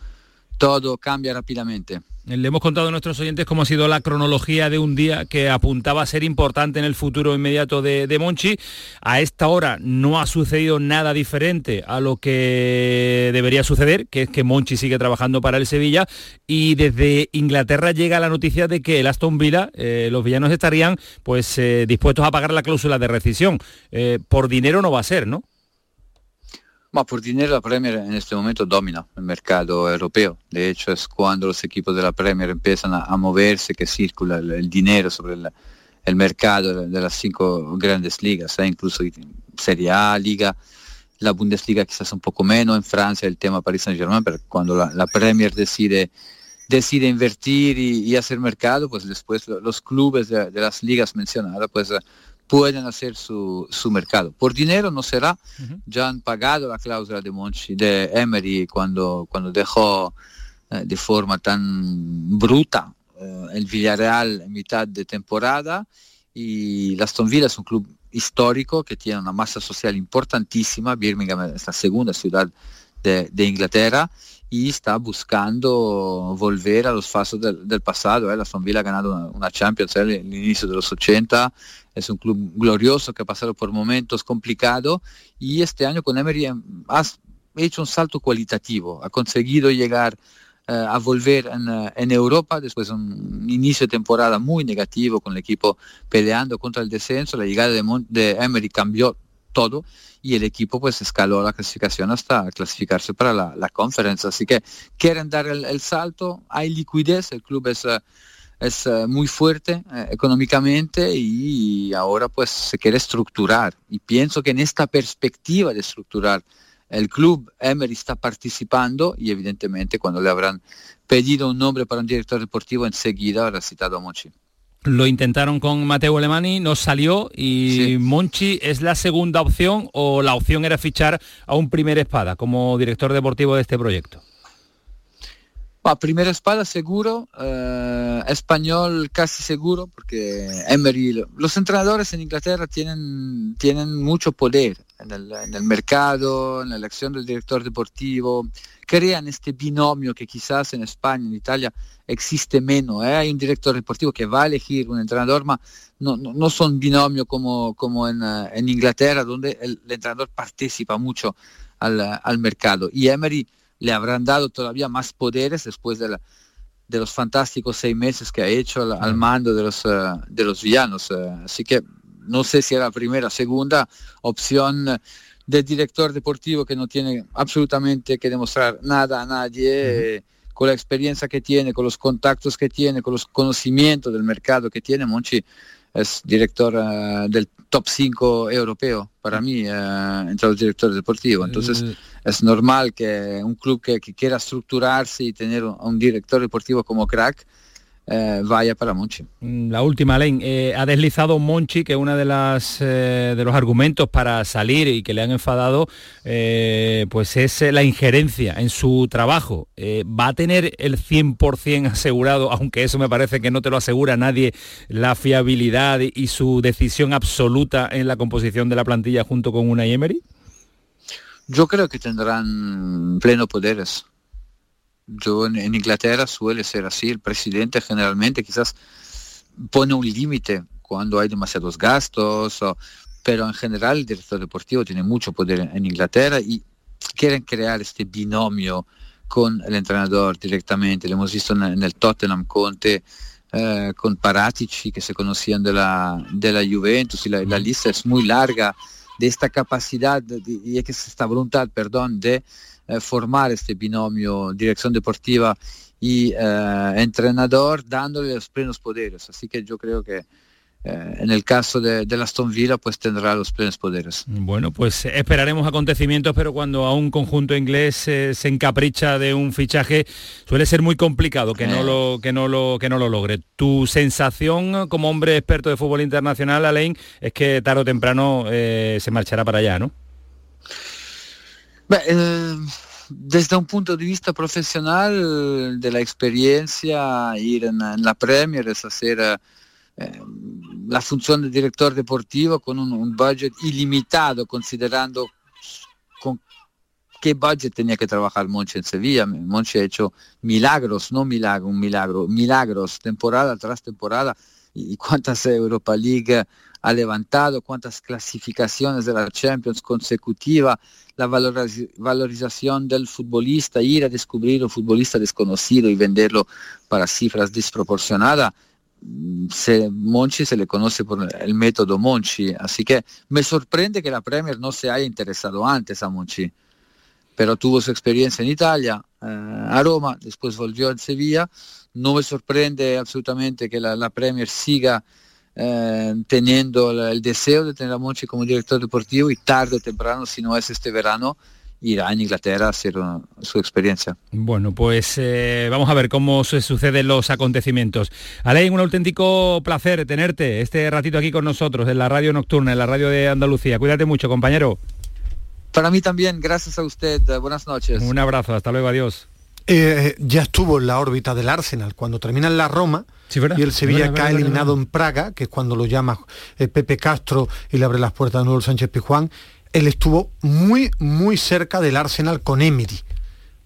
todo cambia rápidamente. Le hemos contado a nuestros oyentes cómo ha sido la cronología de un día que apuntaba a ser importante en el futuro inmediato de, de Monchi. A esta hora no ha sucedido nada diferente a lo que debería suceder, que es que Monchi sigue trabajando para el Sevilla, y desde Inglaterra llega la noticia de que el Aston Villa, eh, los villanos estarían pues eh, dispuestos a pagar la cláusula de rescisión. Eh, por dinero no va a ser, ¿no? Bueno, por dinero la Premier en este momento domina el mercado europeo. De hecho, es cuando los equipos de la Premier empiezan a, a moverse que circula el, el dinero sobre el, el mercado de, de las cinco grandes ligas, ¿eh? Incluso Serie A, Liga, la Bundesliga quizás un poco menos. En Francia el tema Paris Saint-Germain, pero cuando la, la Premier decide, decide invertir y, y hacer mercado, pues después los clubes de, de las ligas mencionadas, pues pueden hacer su, su mercado. Por dinero no será, uh-huh. Ya han pagado la cláusula de Monchi, de Emery cuando, cuando dejó eh, de forma tan bruta eh, el Villarreal en mitad de temporada, y la Aston Villa es un club histórico que tiene una masa social importantísima. Birmingham es la segunda ciudad de, de Inglaterra y está buscando volver a los pasos del, del pasado. ¿eh? La Aston Villa ha ganado una, una Champions en ¿eh? el inicio de los ochenta, es un club glorioso que ha pasado por momentos complicados, y este año con Emery ha hecho un salto cualitativo, ha conseguido llegar eh, a volver en, en Europa después de un inicio de temporada muy negativo con el equipo peleando contra el descenso. La llegada de, Mon- de Emery cambió todo y el equipo pues escaló la clasificación hasta clasificarse para la, la Conference, así que quieren dar el, el salto, hay liquidez, el club es... Eh, es muy fuerte eh, económicamente, y ahora pues se quiere estructurar, y pienso que en esta perspectiva de estructurar el club Emery está participando, y evidentemente cuando le habrán pedido un nombre para un director deportivo enseguida habrá citado a Monchi. Lo intentaron con Mateo Alemany, no salió y sí. Monchi es la segunda opción, o la opción era fichar a un primer espada como director deportivo de este proyecto. Bueno, primera espada seguro, eh, español casi seguro, porque Emery, los entrenadores en Inglaterra tienen, tienen mucho poder en el, en el mercado, en la elección del director deportivo, crean este binomio que quizás en España, en Italia, existe menos, ¿eh? Hay un director deportivo que va a elegir un entrenador, pero no, no, no son binomio como, como en, en Inglaterra, donde el, el entrenador participa mucho al, al mercado. Y Emery le habrán dado todavía más poderes después de, la, de los fantásticos seis meses que ha hecho al, al mando de los, uh, de los villanos. Uh, así que no sé si era la primera, segunda opción de director deportivo que no tiene absolutamente que demostrar nada a nadie, uh-huh. eh, con la experiencia que tiene, con los contactos que tiene, con los conocimientos del mercado que tiene. Monchi es director uh, del top cinco europeo para mí, uh, entre los directores deportivos. Entonces uh-huh. es normal que un club que, que quiera estructurarse y tener a un, un director deportivo como crack, eh, vaya para Monchi. La última, Alain, eh, ha deslizado Monchi que uno de, eh, de los argumentos para salir y que le han enfadado eh, pues es eh, la injerencia en su trabajo. Eh, ¿Va a tener el cien por ciento asegurado, aunque eso me parece que no te lo asegura nadie, la fiabilidad y su decisión absoluta en la composición de la plantilla junto con Unai Emery? Yo creo que tendrán pleno poderes. Yo en, en Inglaterra suele ser así, el presidente generalmente quizás pone un límite cuando hay demasiados gastos, o, pero en general el director deportivo tiene mucho poder en, en Inglaterra y quieren crear este binomio con el entrenador directamente. Lo hemos visto en, en el Tottenham, Conte, eh, con Paratici, que se conocían de la, de la Juventus, y la, la lista es muy larga de esta capacidad de, y esta voluntad, perdón, de eh, formar este binomio dirección deportiva y eh, entrenador, dándole los plenos poderes. Así que yo creo que Eh, en el caso de, de Aston Villa pues tendrá los plenos poderes. Bueno, pues esperaremos acontecimientos, pero cuando a un conjunto inglés eh, se encapricha de un fichaje suele ser muy complicado que eh. no lo que no lo que no lo logre. Tu sensación como hombre experto de fútbol internacional, Alain, es que tarde o temprano eh, se marchará para allá, ¿no? Bah, eh... Desde un punto de vista profesional, de la experiencia, ir en, en la Premier es hacer eh, la función de director deportivo con un, un budget ilimitado, considerando con qué budget tenía que trabajar Monchi en Sevilla. Monchi ha hecho milagros, no milagro, un milagro, milagros, temporada tras temporada, y cuántas Europa League ha levantado, cuántas clasificaciones de la Champions consecutiva, la valoriz- valorización del futbolista, ir a descubrir un futbolista desconocido y venderlo para cifras desproporcionadas. Se, Monchi se le conoce por el método Monchi, así que me sorprende que la Premier no se haya interesado antes a Monchi, pero tuvo su experiencia en Italia, eh, a Roma, después volvió a Sevilla. No me sorprende absolutamente que la, la Premier siga eh, teniendo la, el deseo de tener a Monchi como director deportivo, y tarde o temprano, si no es este verano, irá en Inglaterra a hacer una, su experiencia. Bueno, pues eh, vamos a ver cómo se suceden los acontecimientos. Alain, un auténtico placer tenerte este ratito aquí con nosotros en la radio nocturna, en la radio de Andalucía. Cuídate mucho, compañero. Para mí también, gracias a usted. Buenas noches. Un abrazo, hasta luego, adiós. Eh, ya estuvo en la órbita del Arsenal cuando termina en la Roma, sí, y el Sevilla cae eliminado en Praga, que es cuando lo llama eh, Pepe Castro y le abre las puertas de nuevo el Sánchez-Pizjuán. Él estuvo muy, muy cerca del Arsenal con Emery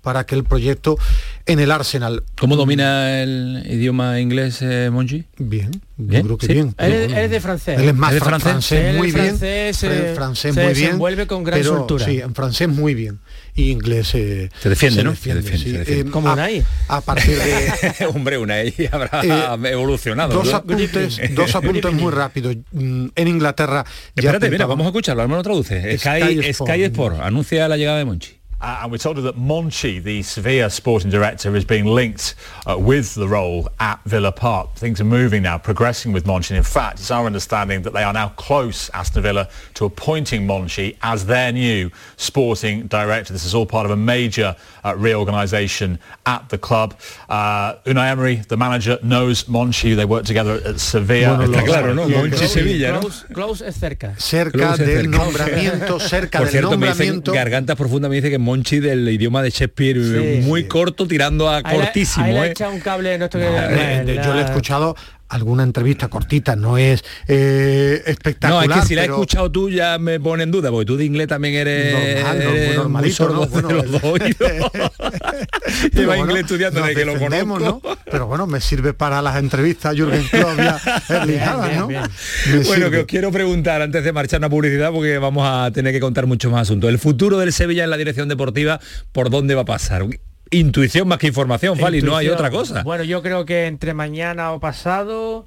para aquel proyecto en el Arsenal. ¿Cómo domina el idioma inglés, eh, Monchi? Bien, bien, yo creo que sí. bien. Él, él es de francés. Él es más ¿El fran- francés, francés, muy el francés, bien. Eh, el francés se muy bien. Se envuelve con gran pero, soltura. Sí, en francés muy bien. Y inglés eh, se defiende, se ¿no? Defiende, se defiende, sí. se defiende. Eh, como Unai. A, a partir de hombre, Unai habrá eh, evolucionado. Dos ¿verdad? apuntes, dos apuntes muy rápidos. En Inglaterra. Espérate, ya mira, vamos a escucharlo. Hermano, traduce. Sky, Sky Sport, Sport anuncia la llegada de Monchi. Uh, and we're told that Monchi, the Sevilla sporting director, is being linked uh, with the role at Villa Park. Things are moving now, progressing with Monchi. And in fact, it's our understanding that they are now close, Aston Villa, to appointing Monchi as their new sporting director. This is all part of a major uh, reorganisation at the club. Uh, Unai Emery, the manager, knows Monchi. They work together at Sevilla. Bueno, está claro, ¿no? Monchi Sevilla, ¿no? Close es cerca. Cerca del nombramiento, cerca del nombramiento. Garganta profunda me dice que Monchi del idioma de Shakespeare, sí, muy sí. corto, tirando a ahí cortísimo. La, ahí eh. le echa un cable, no estoy no, bien, de, la... Yo le he escuchado alguna entrevista cortita, no es eh, espectacular. No, es que si pero... la he escuchado tú ya me pone en duda, porque tú de inglés también eres normal, muy sordo, ¿no? Bueno, de los dos oídos. Lleva bueno, inglés estudiando desde que lo conozco. ¿No? Pero bueno, me sirve para las entrevistas, Jürgen Klopp, ¿no? Bien, bien. Bueno, que os quiero preguntar antes de marchar a publicidad, porque vamos a tener que contar muchos más asuntos. El futuro del Sevilla en la dirección deportiva, ¿por dónde va a pasar? Intuición más que información, Fali, no hay otra cosa. Bueno, yo creo que entre mañana o pasado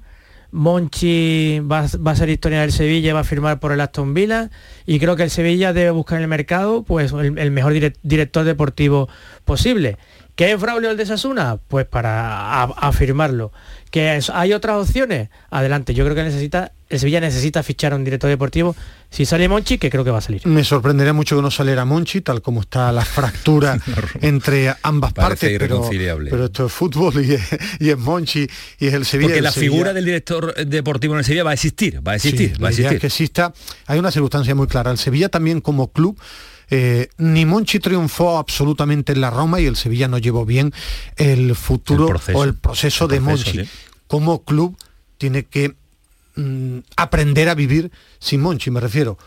Monchi va, va a ser historia del Sevilla y va a firmar por el Aston Villa, y creo que el Sevilla debe buscar en el mercado pues el, el mejor direct, director deportivo posible. ¿Qué es Braulio el de Sasuna? Pues para afirmarlo. ¿Que hay otras opciones? Adelante. Yo creo que necesita el Sevilla necesita fichar a un director deportivo. Si sale Monchi, que creo que va a salir. Me sorprendería mucho que no saliera Monchi, tal como está la fractura entre ambas partes. Pero, pero esto es fútbol y es, y es Monchi y es el Sevilla. Porque el la Sevilla. Figura del director deportivo en el Sevilla va a existir, va a existir, sí, va a existir. Que exista, hay una circunstancia muy clara. El Sevilla también como club. Eh, ni Monchi triunfó absolutamente en la Roma y el Sevilla no llevó bien el futuro el proceso, o el proceso, el proceso de Monchi. ¿Sí? Como club tiene que mm, aprender a vivir sin Monchi, me refiero.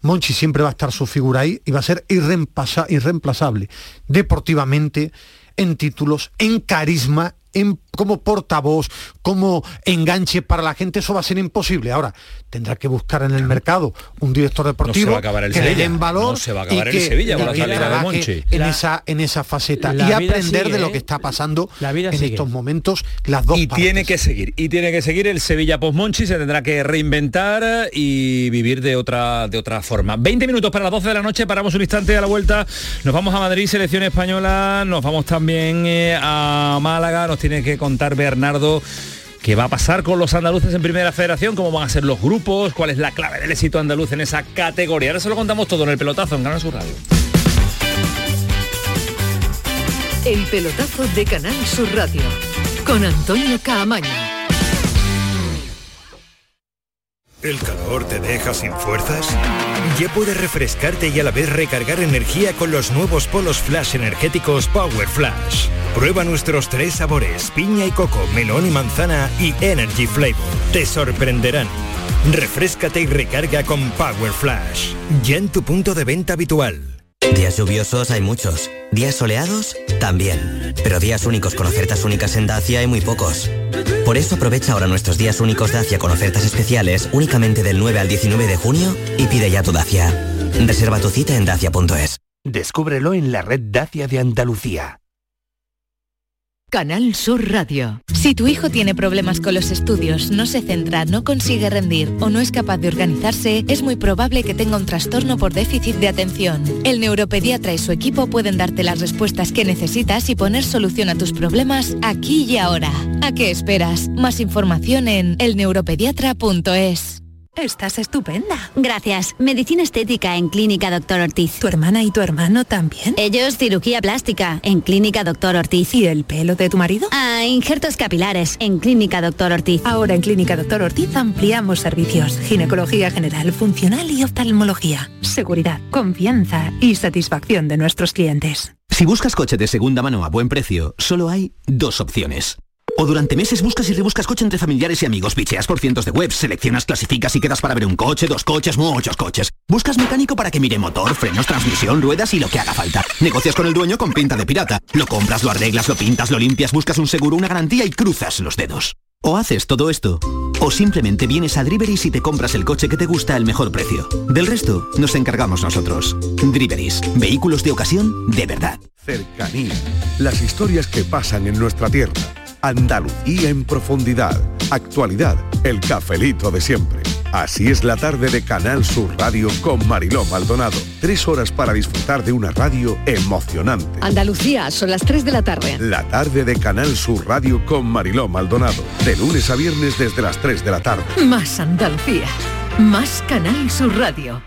Monchi siempre va a estar su figura ahí y va a ser irreemplaza- irreemplazable deportivamente, en títulos, en carisma, en, como portavoz, como enganche para la gente. Eso va a ser imposible. Ahora tendrá que buscar en el mercado un director deportivo no que Sevilla. Le den valor, no se va a acabar y el Sevilla con la salida de Monchi en la, esa en esa faceta y aprender sigue, de lo que está pasando la vida en sigue. Estos momentos las dos y partes. Tiene que seguir y tiene que seguir el Sevilla post Monchi, se tendrá que reinventar y vivir de otra de otra forma. Veinte minutos para las doce de la noche, paramos un instante, a la vuelta nos vamos a Madrid, selección española, nos vamos también eh, a Málaga, nos tiene que contar Bernardo qué va a pasar con los andaluces en Primera Federación, cómo van a ser los grupos, cuál es la clave del éxito andaluz en esa categoría. Ahora se lo contamos todo en El Pelotazo, en Canal Sur Radio. El Pelotazo de Canal Sur Radio, con Antonio Caamaño. ¿El calor te deja sin fuerzas? Ya puedes refrescarte y a la vez recargar energía con los nuevos polos flash energéticos Power Flash. Prueba nuestros tres sabores, piña y coco, melón y manzana y Energy Flavor. Te sorprenderán. Refréscate y recarga con Power Flash. Ya en tu punto de venta habitual. Días lluviosos hay muchos, días soleados también, pero días únicos con ofertas únicas en Dacia hay muy pocos. Por eso aprovecha ahora nuestros días únicos Dacia con ofertas especiales únicamente del nueve al diecinueve de junio y pide ya tu Dacia. Reserva tu cita en dacia punto es. Descúbrelo en la red Dacia de Andalucía. Canal Sur Radio. Si tu hijo tiene problemas con los estudios, no se centra, no consigue rendir o no es capaz de organizarse, es muy probable que tenga un trastorno por déficit de atención. El neuropediatra y su equipo pueden darte las respuestas que necesitas y poner solución a tus problemas aquí y ahora. ¿A qué esperas? Más información en el neuropediatra punto es. Estás estupenda. Gracias. Medicina estética en Clínica Doctor Ortiz. ¿Tu hermana y tu hermano también? Ellos cirugía plástica en Clínica Doctor Ortiz. ¿Y el pelo de tu marido? Ah, injertos capilares en Clínica Doctor Ortiz. Ahora en Clínica Doctor Ortiz ampliamos servicios. Ginecología general, funcional y oftalmología. Seguridad, confianza y satisfacción de nuestros clientes. Si buscas coche de segunda mano a buen precio, solo hay dos opciones. O durante meses buscas y rebuscas coche entre familiares y amigos, bicheas por cientos de webs, seleccionas, clasificas y quedas para ver un coche, dos coches, muchos coches. Buscas mecánico para que mire motor, frenos, transmisión, ruedas y lo que haga falta. Negocias con el dueño con pinta de pirata. Lo compras, lo arreglas, lo pintas, lo limpias, buscas un seguro, una garantía y cruzas los dedos. O haces todo esto, o simplemente vienes a Driveris y te compras el coche que te gusta al mejor precio. Del resto, nos encargamos nosotros. Driveris, vehículos de ocasión de verdad. Cercanía, las historias que pasan en nuestra tierra. Andalucía en profundidad. Actualidad, el cafelito de siempre. Así es la tarde de Canal Sur Radio con Mariló Maldonado. Tres horas para disfrutar de una radio emocionante. Andalucía, son las tres de la tarde. La tarde de Canal Sur Radio con Mariló Maldonado. De lunes a viernes desde las tres de la tarde. Más Andalucía, más Canal Sur Radio.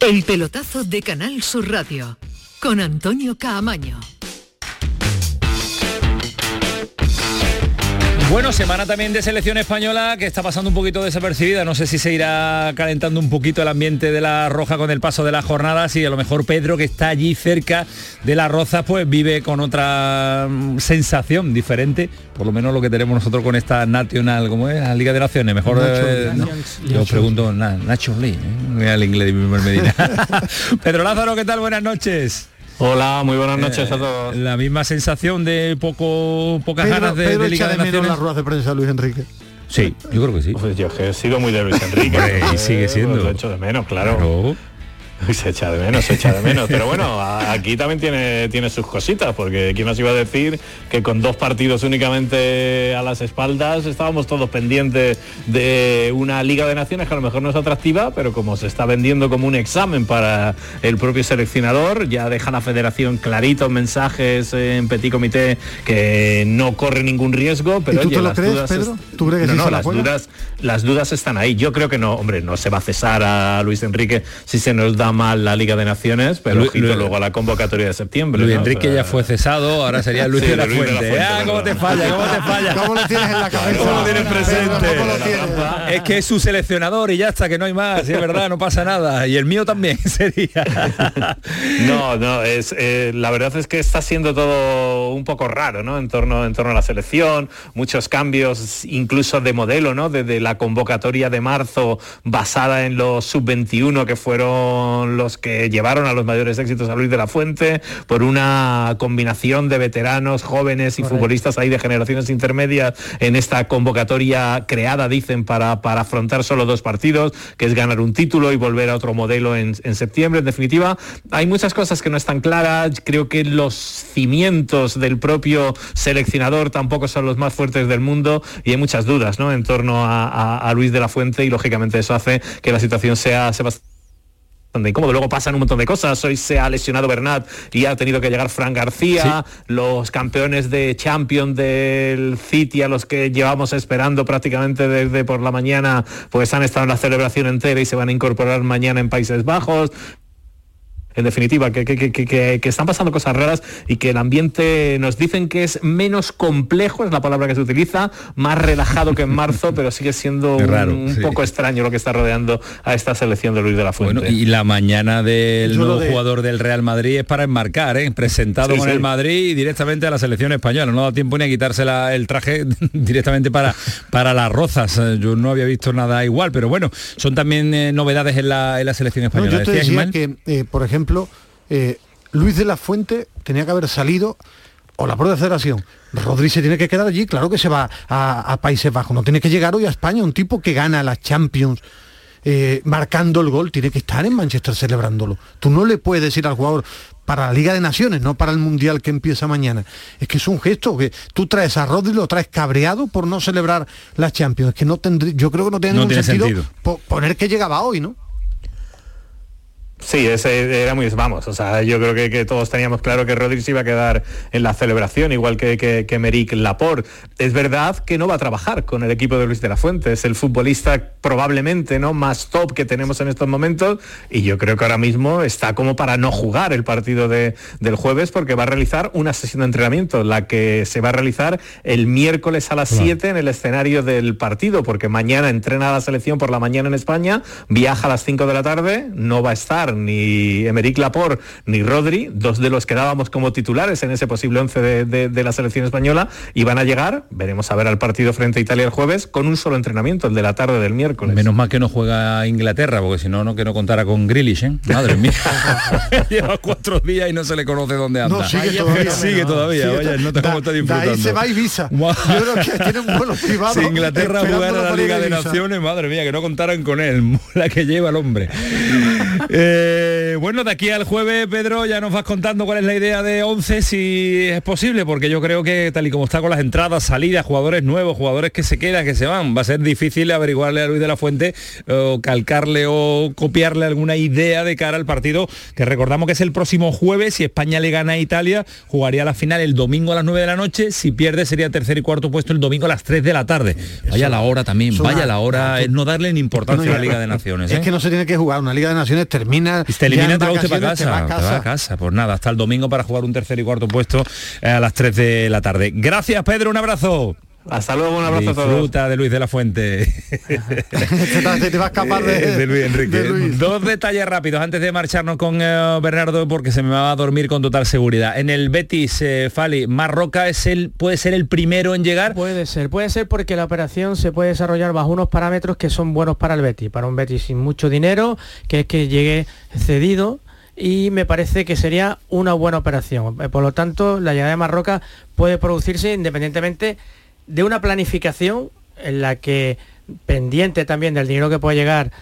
El pelotazo de Canal Sur Radio con Antonio Caamaño. Bueno, semana también de selección española que está pasando un poquito desapercibida. No sé si se irá calentando un poquito el ambiente de La Roja con el paso de las jornadas y a lo mejor Pedro, que está allí cerca de Las Rozas, pues vive con otra sensación diferente, por lo menos lo que tenemos nosotros con esta National, ¿cómo es? La Liga de Naciones, mejor... Nacho, eh, no. Yo os pregunto, na, Nacho Lee, ¿eh? El inglés de Ismael Medina. Pedro Lázaro, ¿qué tal? Buenas noches. Hola, muy buenas noches eh, a todos. La misma sensación de poco pocas Pedro, ganas de, Pedro de Liga de Naciones. Las ruedas de prensa de Luis Enrique. Sí, yo creo que sí. Pues yo que he sido muy de Luis Enrique. Y sigue siendo. Pues lo he hecho de menos, claro. claro. Se echa de menos, se echa de menos. Pero bueno, aquí también tiene, tiene sus cositas, porque quién nos iba a decir que con dos partidos únicamente a las espaldas estábamos todos pendientes de una Liga de Naciones que a lo mejor no es atractiva, pero como se está vendiendo como un examen para el propio seleccionador, ya deja la federación claritos mensajes en Petit Comité que no corre ningún riesgo. Pero ¿y tú oye, te lo las crees, dudas Pedro? ¿Tú crees que no, sí no, las la dudas, las dudas están ahí. Yo creo que no, hombre, no se va a cesar a Luis Enrique si se nos da mal la Liga de Naciones, pero Lu- ojito Lu- luego a la convocatoria de septiembre. Luis ¿no? Enrique pero... ya fue cesado, ahora sería Luis, sí, de, la Luis de la Fuente. Ah, cómo te falla, cómo te falla. ¿Cómo lo tienes en la cabeza? ¿Cómo lo tienes presente? ¿Cómo lo tienes? Es que es su seleccionador y ya está, que no hay más, es verdad, no pasa nada. Y el mío también sería. No, no, es eh, la verdad es que está siendo todo un poco raro, ¿no? En torno, en torno a la selección, muchos cambios incluso de modelo, ¿no? Desde la convocatoria de marzo basada en los sub veintiuno que fueron los que llevaron a los mayores éxitos a Luis de la Fuente, por una combinación de veteranos, jóvenes y futbolistas ahí de generaciones intermedias en esta convocatoria creada, dicen, para, para afrontar solo dos partidos, que es ganar un título y volver a otro modelo en, en septiembre. En definitiva, hay muchas cosas que no están claras. Creo que los cimientos del propio seleccionador tampoco son los más fuertes del mundo y hay muchas dudas, ¿no?, en torno a, a, a Luis de la Fuente, y lógicamente eso hace que la situación sea, sea bastante donde incómodo. Luego pasan un montón de cosas. Hoy se ha lesionado Bernat y ha tenido que llegar Fran García, sí. Los campeones de Champions del City, a los que llevamos esperando prácticamente desde por la mañana, pues han estado en la celebración entera y se van a incorporar mañana en Países Bajos. En definitiva, que, que, que, que, que están pasando cosas raras y que el ambiente nos dicen que es menos complejo, es la palabra que se utiliza, más relajado que en marzo, pero sigue siendo un, raro, un sí. poco extraño lo que está rodeando a esta selección de Luis de la Fuente. Bueno, y la mañana del nuevo de... jugador del Real Madrid es para enmarcar, ¿eh? Presentado sí, con sí. el Madrid y directamente a la selección española. No da tiempo ni a quitarse la, el traje directamente para, para Las Rozas. Yo no había visto nada igual, pero bueno, son también eh, novedades en la, en la selección española. No, yo te decía, decía que, eh, por ejemplo, ejemplo, eh, Luis de la Fuente tenía que haber salido, o la propia federación. Rodri se tiene que quedar allí, claro que se va a, a Países Bajos, no tiene que llegar hoy a España, un tipo que gana la Champions, eh, marcando el gol, tiene que estar en Manchester celebrándolo. Tú no le puedes decir al jugador, para la Liga de Naciones, no para el Mundial que empieza mañana. Es que es un gesto, que tú traes a Rodri, lo traes cabreado por no celebrar la Champions. Es que no tendría, yo creo que no tiene no ningún tiene sentido, sentido. Po- poner que llegaba hoy, ¿no? Sí, ese era muy... Vamos, o sea, yo creo que, que todos teníamos claro que Rodri se iba a quedar en la celebración, igual que, que, que Meric Laporte. Es verdad que no va a trabajar con el equipo de Luis de la Fuente, es el futbolista probablemente no más top que tenemos en estos momentos, y yo creo que ahora mismo está como para no jugar el partido de, del jueves, porque va a realizar una sesión de entrenamiento, la que se va a realizar el miércoles a las siete en el escenario del partido, porque mañana entrena la selección por la mañana en España, viaja a las cinco de la tarde, no va a estar ni Emerick Laporte ni Rodri, dos de los que dábamos como titulares en ese posible once de, de, de la selección española, y van a llegar, veremos a ver al partido frente a Italia el jueves, con un solo entrenamiento, el de la tarde del miércoles. Menos mal que no juega Inglaterra, porque si no, no que no contara con Grealish, ¿eh? Madre mía. Lleva cuatro días y no se le conoce dónde anda. No, sigue todavía. Sigue todavía, no, sigue todavía. Oye, no te como está disfrutando. Ahí se va Ibiza. Wow. Yo creo que tiene un vuelo privado. Si Inglaterra jugara la Liga de Naciones, madre mía, que no contaran con él, la que lleva el hombre. Eh, Eh, bueno, de aquí al jueves, Pedro, ya nos vas contando cuál es la idea de once, si es posible, porque yo creo que tal y como está con las entradas, salidas, jugadores nuevos, jugadores que se quedan, que se van, va a ser difícil averiguarle a Luis de la Fuente o calcarle o copiarle alguna idea de cara al partido, que recordamos que es el próximo jueves. Si España le gana a Italia, jugaría la final el domingo a las nueve de la noche, si pierde sería tercer y cuarto puesto el domingo a las tres de la tarde. Vaya la hora también, vaya la hora, es no darle ni importancia no, no, a la Liga de Naciones. ¿eh? Es que no se tiene que jugar, una Liga de Naciones termina... Y te elimina, te va usted para casa, te va a casa. Te va a casa. Pues nada, hasta el domingo para jugar un tercer y cuarto puesto a las tres de la tarde. Gracias, Pedro, un abrazo. Hasta luego, un abrazo Disfruta a todos. Disfruta de Luis de la Fuente. Te va a escapar de, de Luis Enrique. De Luis. Dos detalles rápidos antes de marcharnos con eh, Bernardo, porque se me va a dormir con total seguridad. En el Betis, eh, Fali, Marroca es el, puede ser el primero en llegar. Puede ser, puede ser porque la operación se puede desarrollar bajo unos parámetros que son buenos para el Betis, para un Betis sin mucho dinero, que es que llegue cedido. Y me parece que sería una buena operación. Por lo tanto, la llegada de Marroca puede producirse independientemente de una planificación en la que, pendiente también del dinero que puede llegar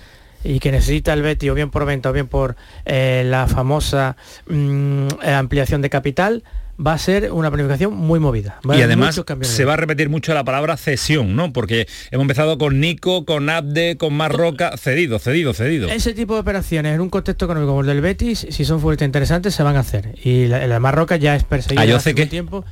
y que necesita el Betis, o bien por venta o bien por eh, la famosa mmm, ampliación de capital, va a ser una planificación muy movida. Y además se va a repetir mucho la palabra cesión, ¿no? Porque hemos empezado con Nico, con Abde, con Marroca, cedido, cedido, cedido. Ese tipo de operaciones en un contexto económico como el del Betis, si son fuertes e interesantes, se van a hacer. Y la, la Marroca ya es perseguida hace un tiempo.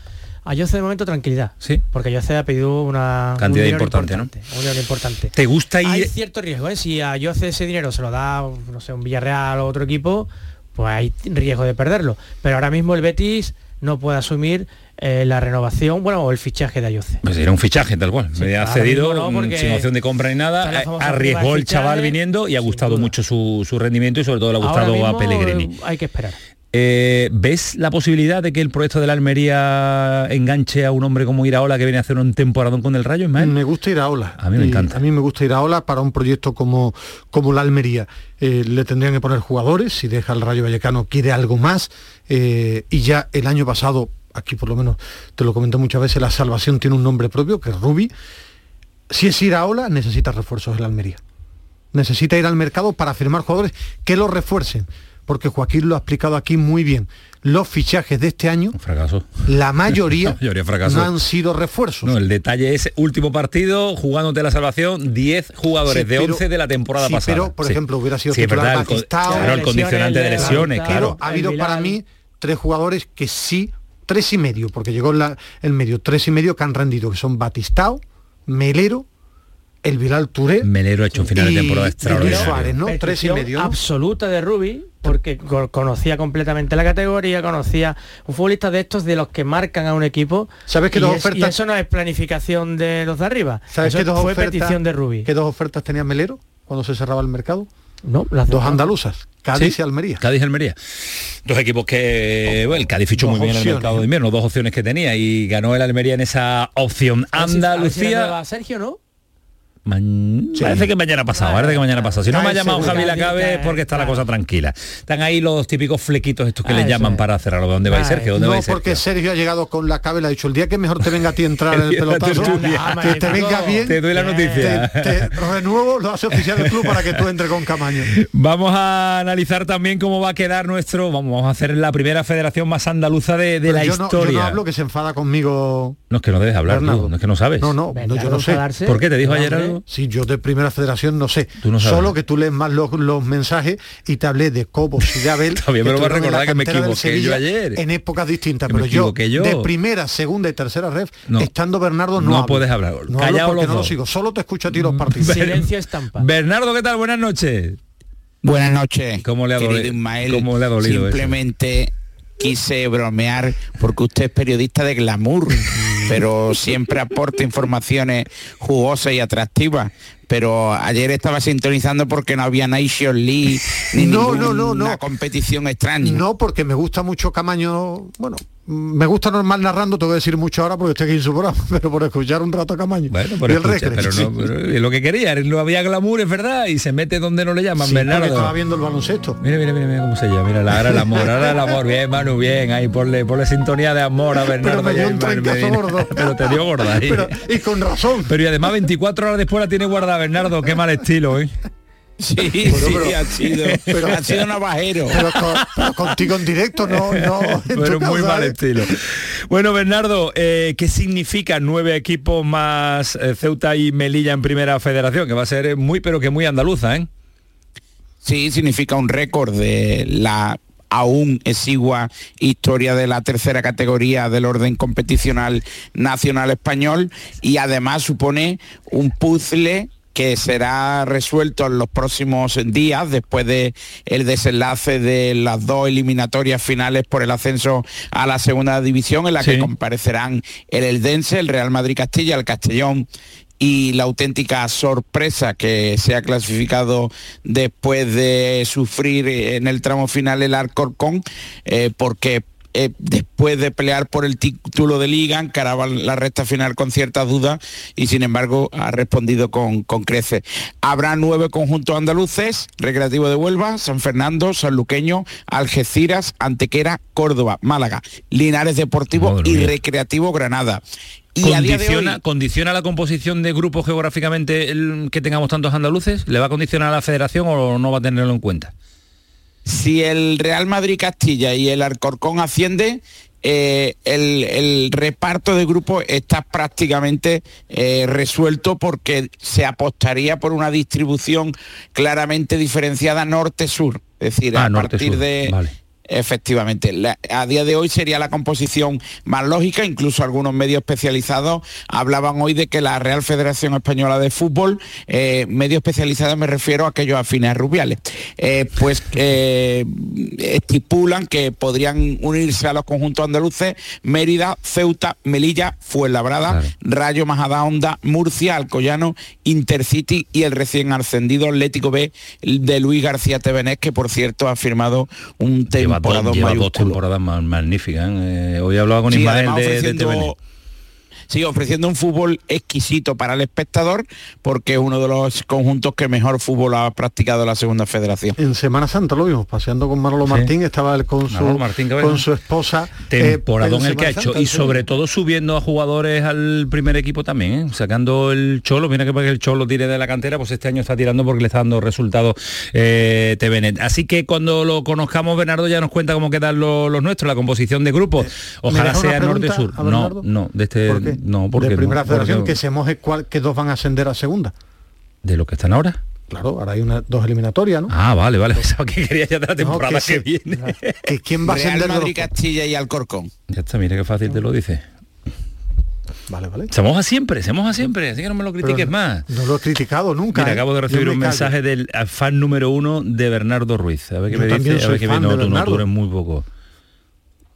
A Jose de momento tranquilidad, sí, porque Jose ha pedido una cantidad un dinero importante, importante, ¿no? Un dinero importante. ¿Te gusta ir? Hay cierto riesgo, ¿eh? Si a Jose ese dinero se lo da, no sé, un Villarreal o otro equipo, pues hay riesgo de perderlo. Pero ahora mismo el Betis no puede asumir eh, la renovación, bueno, o el fichaje de Ayoce. Pues era un fichaje tal cual, sí, me ha cedido, no, sin opción de compra ni nada, arriesgó el fichaje, chaval viniendo, y ha gustado duda. mucho su, su rendimiento, y sobre todo le ha gustado mismo, a Pellegrini. Hay que esperar. Eh, ¿Ves la posibilidad de que el proyecto de la Almería enganche a un hombre como Iraola, que viene a hacer un temporadón con el Rayo, Ismael? Me gusta Iraola. A mí me encanta. A mí me gusta Iraola para un proyecto como, como la Almería. Eh, le tendrían que poner jugadores, si deja el Rayo Vallecano quiere algo más. Eh, y ya el año pasado, aquí por lo menos te lo comenté muchas veces, la salvación tiene un nombre propio, que es Rubí. Si es Iraola, necesita refuerzos el Almería. Necesita ir al mercado para firmar jugadores que lo refuercen. Porque Joaquín lo ha explicado aquí muy bien. Los fichajes de este año, fracaso. La mayoría, la mayoría fracaso. No han sido refuerzos. No, el detalle es, último partido, jugándote la salvación, diez jugadores sí, de once de la temporada sí, pasada. Pero, por sí. ejemplo, hubiera sido sí, titular Batistao. Claro, el condicionante de lesiones, claro. Pero ha habido para mí tres jugadores que sí, tres y medio, porque llegó la, el medio, tres y medio que han rendido, que son Batistao, Melero, el Bilal Touré. Melero ha hecho un final de temporada extraordinario. Suárez, ¿no? Tres y medio. Absoluta de Rubí, porque conocía completamente la categoría, conocía un futbolista de estos, de los que marcan a un equipo. ¿Sabes que y, dos es, ofertas... y eso no es planificación de los de arriba. ¿Sabes eso que dos fue ofertas... petición de Rubí? ¿Qué dos ofertas tenía Melero cuando se cerraba el mercado? No, las dos andaluzas, Cádiz sí, y Almería. Cádiz y Almería. Dos equipos que bueno, el Cádiz fichó muy bien opciones. en el mercado de invierno, dos opciones que tenía, y ganó el Almería en esa opción. Andalucía. Sergio, ¿no? Man... Sí. Parece que mañana pasado, parece que mañana pasado. Si no me ha llamado Javi Lacabe es porque está la cosa tranquila. Están ahí los típicos flequitos estos que le llaman para cerrarlo. ¿Dónde vais, Sergio? ¿Dónde vais, Sergio? No, porque Sergio ha llegado con Lacabe y le ha dicho, el día que mejor te venga a ti entrar en el pelotazo, que te venga bien. Te doy la noticia. Te, te renuevo, lo hace oficial el club para que tú entres con Caamaño. Vamos a analizar también cómo va a quedar nuestro... Vamos, vamos a hacer la primera federación más andaluza de, de la yo historia. No, yo no hablo, que se enfada conmigo. No, es que no debes hablar, tú, no es que no sabes. No, no, no, yo no sé. ¿Por qué te dijo ayer algo? Sí, yo de Primera Federación no sé. No Solo que tú lees más los, los mensajes, y te hablé de Cobos y de Abel. También me lo vas a recordar, que me equivoqué Sevilla, yo ayer. En épocas distintas, pero yo, yo de Primera, Segunda y Tercera Ref, no. estando Bernardo no No hablo. puedes hablar. No hablo porque no lo sigo. Solo te escucho a ti los partidos. Silencio estampa. Bernardo, ¿qué tal? Buenas noches. Buenas noches. ¿Cómo le ha dolido, Ismael? ¿Cómo le ha dolido Simplemente... eso? Quise bromear porque usted es periodista de glamour, pero siempre aporta informaciones jugosas y atractivas. Pero ayer estaba sintonizando porque no había Nations League ni no, ninguna no, no, no. competición extraña. No, porque me gusta mucho Caamaño. Bueno, me gusta normal narrando, tengo que decir mucho ahora porque estoy aquí en su programa, pero por escuchar un rato a Caamaño. Bueno, por y el escucha, pero no, pero es lo que quería, no había glamour, es verdad, y se mete donde no le llaman, sí, Bernardo. Estaba viendo el baloncesto. Mira, mira, mira, mira cómo se llama, mira, la, ahora el amor, ahora el amor, bien, Manu, bien, ahí ponle, ponle sintonía de amor a Bernardo. Pero, ya, Manu, Medina, gordo. pero te dio gorda. Ahí. Pero, y con razón. Pero y además veinticuatro horas después la tiene guardada. Bernardo, qué mal estilo, ¿eh? Sí, bueno, sí, pero, ha sido, pero, ha sido navajero. Pero, con, pero contigo en directo, no, no. Pero muy mal estilo. Bueno, Bernardo, eh, ¿qué significa nueve equipos más eh, Ceuta y Melilla en Primera Federación? Que va a ser muy, pero que muy andaluza, ¿eh? Sí, significa un récord de la aún exigua historia de la tercera categoría del orden competicional nacional español, y además supone un puzzle que será resuelto en los próximos días, después de el desenlace de las dos eliminatorias finales por el ascenso a la segunda división, en la sí. que comparecerán el Eldense, el Real Madrid Castilla, el Castellón y la auténtica sorpresa que se ha clasificado después de sufrir en el tramo final el Alcorcón, eh, porque... Eh, después de pelear por el título de Liga, encaraba la recta final con ciertas dudas y sin embargo ha respondido con, con creces. Habrá nueve conjuntos andaluces: Recreativo de Huelva, San Fernando, Sanluqueño, Algeciras, Antequera, Córdoba, Málaga, Linares Deportivo Madre y mía. Recreativo Granada. Y condiciona, hoy, ¿Condiciona la composición de grupos geográficamente el que tengamos tantos andaluces? ¿Le va a condicionar a la federación o no va a tenerlo en cuenta? Si el Real Madrid Castilla y el Alcorcón asciende, eh, el, el reparto de grupos está prácticamente eh, resuelto, porque se apostaría por una distribución claramente diferenciada norte-sur. Es decir, ah, a partir de... Vale. Efectivamente, la, a día de hoy sería la composición más lógica. Incluso algunos medios especializados hablaban hoy de que la Real Federación Española de Fútbol, eh, medios especializados me refiero a aquellos afines a Rubiales, eh, pues eh, estipulan que podrían unirse a los conjuntos andaluces Mérida, Ceuta, Melilla, Fuenlabrada, claro. Rayo Majadahonda, Murcia, Alcoyano, Intercity y el recién ascendido Atlético B de Luis García Tevenés, que por cierto ha firmado un tema. Lleva dos, lleva dos temporadas más magníficas, ¿eh? Eh, hoy he hablado con sí, Ismael de, de T V N. Sí, ofreciendo un fútbol exquisito para el espectador, porque es uno de los conjuntos que mejor fútbol ha practicado la Segunda Federación. En Semana Santa lo vimos, paseando con Manolo sí. Martín, estaba él con su, Martín, con su esposa. Temporadón eh, el que ha hecho, Santa, y sí. sobre todo subiendo a jugadores al primer equipo también, ¿eh? Sacando el Cholo, mira que para que el Cholo tire de la cantera, pues este año está tirando porque le está dando resultados eh, T V N. Así que cuando lo conozcamos, Bernardo ya nos cuenta cómo quedan los, los nuestros, la composición de grupos. Ojalá sea norte-sur. No, no, de este... ¿Por qué? No, porque de primera no, federación porque... que se moje cuál, que dos van a ascender a segunda. ¿De lo que están ahora? Claro, ahora hay una, dos eliminatorias, ¿no? Ah, vale, vale. Pensaba que quería ya de la temporada no, que, que sí. viene. ¿Que quién va a ascender? Real Madrid, los... Castilla y Alcorcón. Ya está, mira qué fácil no. te lo dice. Vale, vale. Se moja siempre, se moja siempre, así que no me lo critiques Pero más. No lo he criticado nunca. Mira, ¿eh? Acabo de recibir un mensaje del fan número uno de Bernardo Ruiz. A ver qué Yo me dice. A ver qué me no, tú no, tú eres muy poco.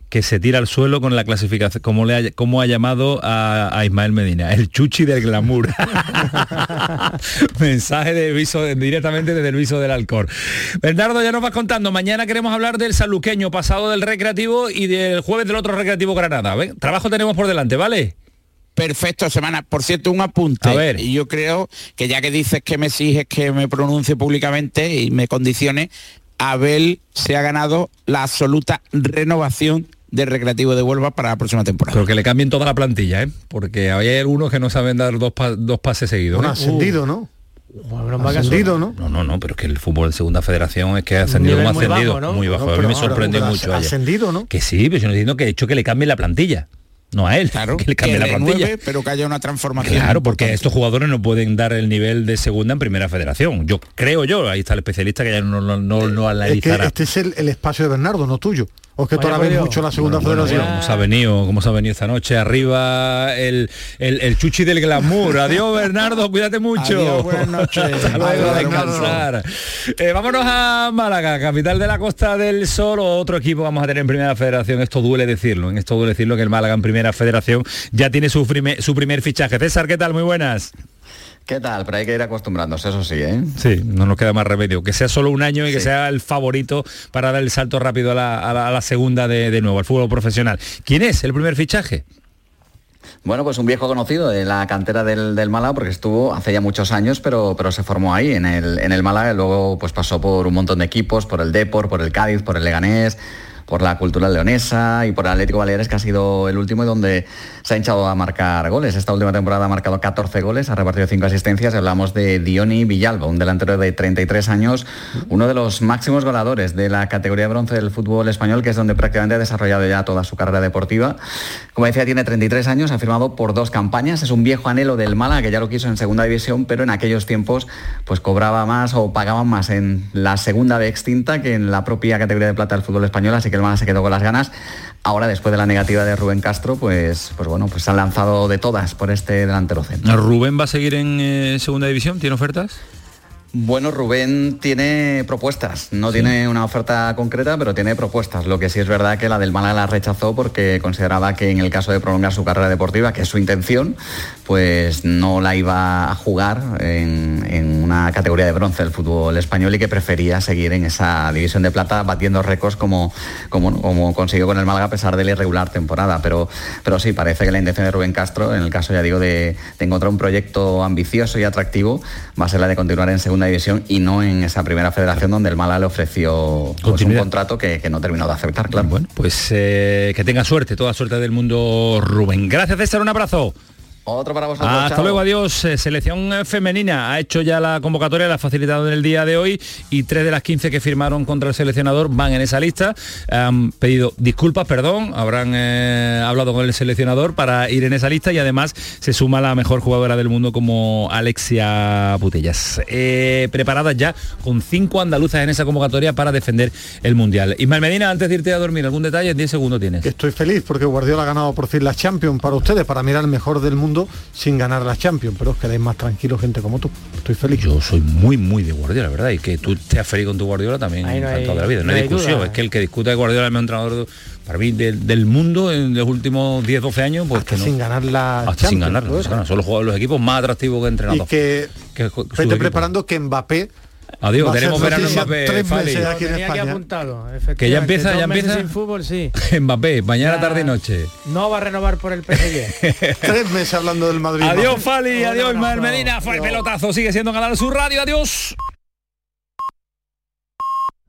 Que se tira al suelo con la clasificación, como le ha, como ha llamado a, a Ismael Medina, el chuchi del glamour. Mensaje de viso, directamente desde el viso del Alcor. Bernardo, ya nos vas contando. Mañana queremos hablar del Sanluqueño, pasado del Recreativo, y del jueves del otro Recreativo Granada. ¿Ven? Trabajo tenemos por delante, ¿vale? Perfecto, Semana. Por cierto, un apunte. A ver. Yo creo que ya que dices que me exiges que me pronuncie públicamente y me condicione, Abel se ha ganado la absoluta renovación del Recreativo de Huelva para la próxima temporada. Pero que le cambien toda la plantilla, ¿eh? Porque hay algunos que no saben dar dos, pa- dos pases seguidos. Un ¿eh? ascendido, uh. ¿no? Bueno, ascendido, ¿no? No, no, no, pero es que el fútbol de Segunda Federación es que ha ascendido como ascendido. Muy bajo, ¿no? Muy bajo. No, a mí me sorprende ahora, mucho. Ascendido, ¿no? Que sí, pero yo no entiendo que he hecho que le cambie la plantilla. No a él, claro, que le cambie que la plantilla. Renueve, pero que haya una transformación. Claro, porque importante. Estos jugadores no pueden dar el nivel de segunda en primera federación. Yo creo yo, ahí está el especialista que ya no, no, no, no analizará. Es que este es el, el espacio de Bernardo, no tuyo. O es que todavía ves mucho la segunda bueno, federación. Bueno, ¿cómo se ha venido? ¿Cómo se ha venido esta noche? Arriba el, el, el chuchi del glamour. Adiós, Bernardo, cuídate mucho. Adiós, buenas noches. Hasta luego, descansar. Eh, vámonos a Málaga, capital de la Costa del Sol. Otro equipo vamos a tener en primera federación. Esto duele decirlo. En esto duele decirlo que el Málaga en primera federación ya tiene su, prime, su primer fichaje. César, ¿qué tal? Muy buenas. ¿Qué tal? Pero hay que ir acostumbrándose, eso sí, ¿eh? Sí, no nos queda más remedio. Que sea solo un año y sí. que sea el favorito para dar el salto rápido a la, a la, a la segunda de, de nuevo, al fútbol profesional. ¿Quién es el primer fichaje? Bueno, pues un viejo conocido de la cantera del, del Málaga, porque estuvo hace ya muchos años, pero, pero se formó ahí, en el, en el Málaga, y luego pues pasó por un montón de equipos, por el Depor, por el Cádiz, por el Leganés... por la cultura leonesa y por el Atlético Baleares, que ha sido el último y donde se ha hinchado a marcar goles. Esta última temporada ha marcado catorce goles, ha repartido cinco asistencias. Hablamos de Dioni Villalba, un delantero de treinta y tres años, uno de los máximos goleadores de la categoría de bronce del fútbol español, que es donde prácticamente ha desarrollado ya toda su carrera deportiva. Como decía, tiene treinta y tres años, ha firmado por dos campañas. Es un viejo anhelo del Málaga, que ya lo quiso en segunda división, pero en aquellos tiempos pues cobraba más o pagaban más en la segunda B extinta que en la propia categoría de plata del fútbol español, así que el Málaga se quedó con las ganas. Ahora, después de la negativa de Rubén Castro, pues, pues bueno, pues se han lanzado de todas por este delantero centro. ¿Rubén va a seguir en eh, segunda división? ¿Tiene ofertas? Bueno, Rubén tiene propuestas, no sí. tiene una oferta concreta, pero tiene propuestas. Lo que sí es verdad que la del Málaga la rechazó porque consideraba que en el caso de prolongar su carrera deportiva, que es su intención, pues no la iba a jugar en, en una categoría de bronce del fútbol español, y que prefería seguir en esa división de plata batiendo récords como, como, como consiguió con el Málaga a pesar de la irregular temporada. Pero, pero sí, parece que la intención de Rubén Castro, en el caso, ya digo, de, de encontrar un proyecto ambicioso y atractivo, va a ser la de continuar en segunda división y no en esa primera federación donde el Málaga le ofreció pues, un contrato que, que no terminó de aceptar, claro. Bueno, pues eh, que tenga suerte, toda suerte del mundo, Rubén. Gracias, César, un abrazo. Otro para vosotros. Hasta chao. Luego, adiós. Selección femenina ha hecho ya la convocatoria, la ha facilitado en el día de hoy, y tres de las quince que firmaron contra el seleccionador van en esa lista. Han pedido disculpas, perdón, habrán eh, hablado con el seleccionador para ir en esa lista, y además se suma la mejor jugadora del mundo como Alexia Putellas. Eh, preparadas ya con cinco andaluzas en esa convocatoria para defender el Mundial. Ismael Medina, antes de irte a dormir, ¿algún detalle? En diez segundos tienes. Estoy feliz porque Guardiola ha ganado por fin la Champions para ustedes, para mirar el mejor del mundo sin ganar la Champions, pero os quedáis más tranquilos, gente como tú. Estoy feliz. Yo soy muy, muy de Guardiola, ¿verdad? Y que tú te has feliz con tu Guardiola también no hay, toda la vida. No, no hay discusión. Duda. Es que el que discuta de Guardiola es el mejor entrenador para mí del, del mundo en los últimos diez, doce años. Pues hasta que no, sin ganar la hasta Champions. Sin ganar, no, ganan, solo juegan los equipos más atractivos que entrenados. Y que, que vete preparando que Mbappé... Adiós, tenemos verano Mbappé, Fali. Tenía que apuntarlo, que ya empieza, ya empieza sin fútbol, sí. Mbappé, mañana, ya, tarde y noche. No va a renovar por el P S G. Tres meses hablando del Madrid. Adiós, Fali, adiós, Ismael Medina. Fue el pelotazo, sigue siendo Canal Sur Radio, adiós.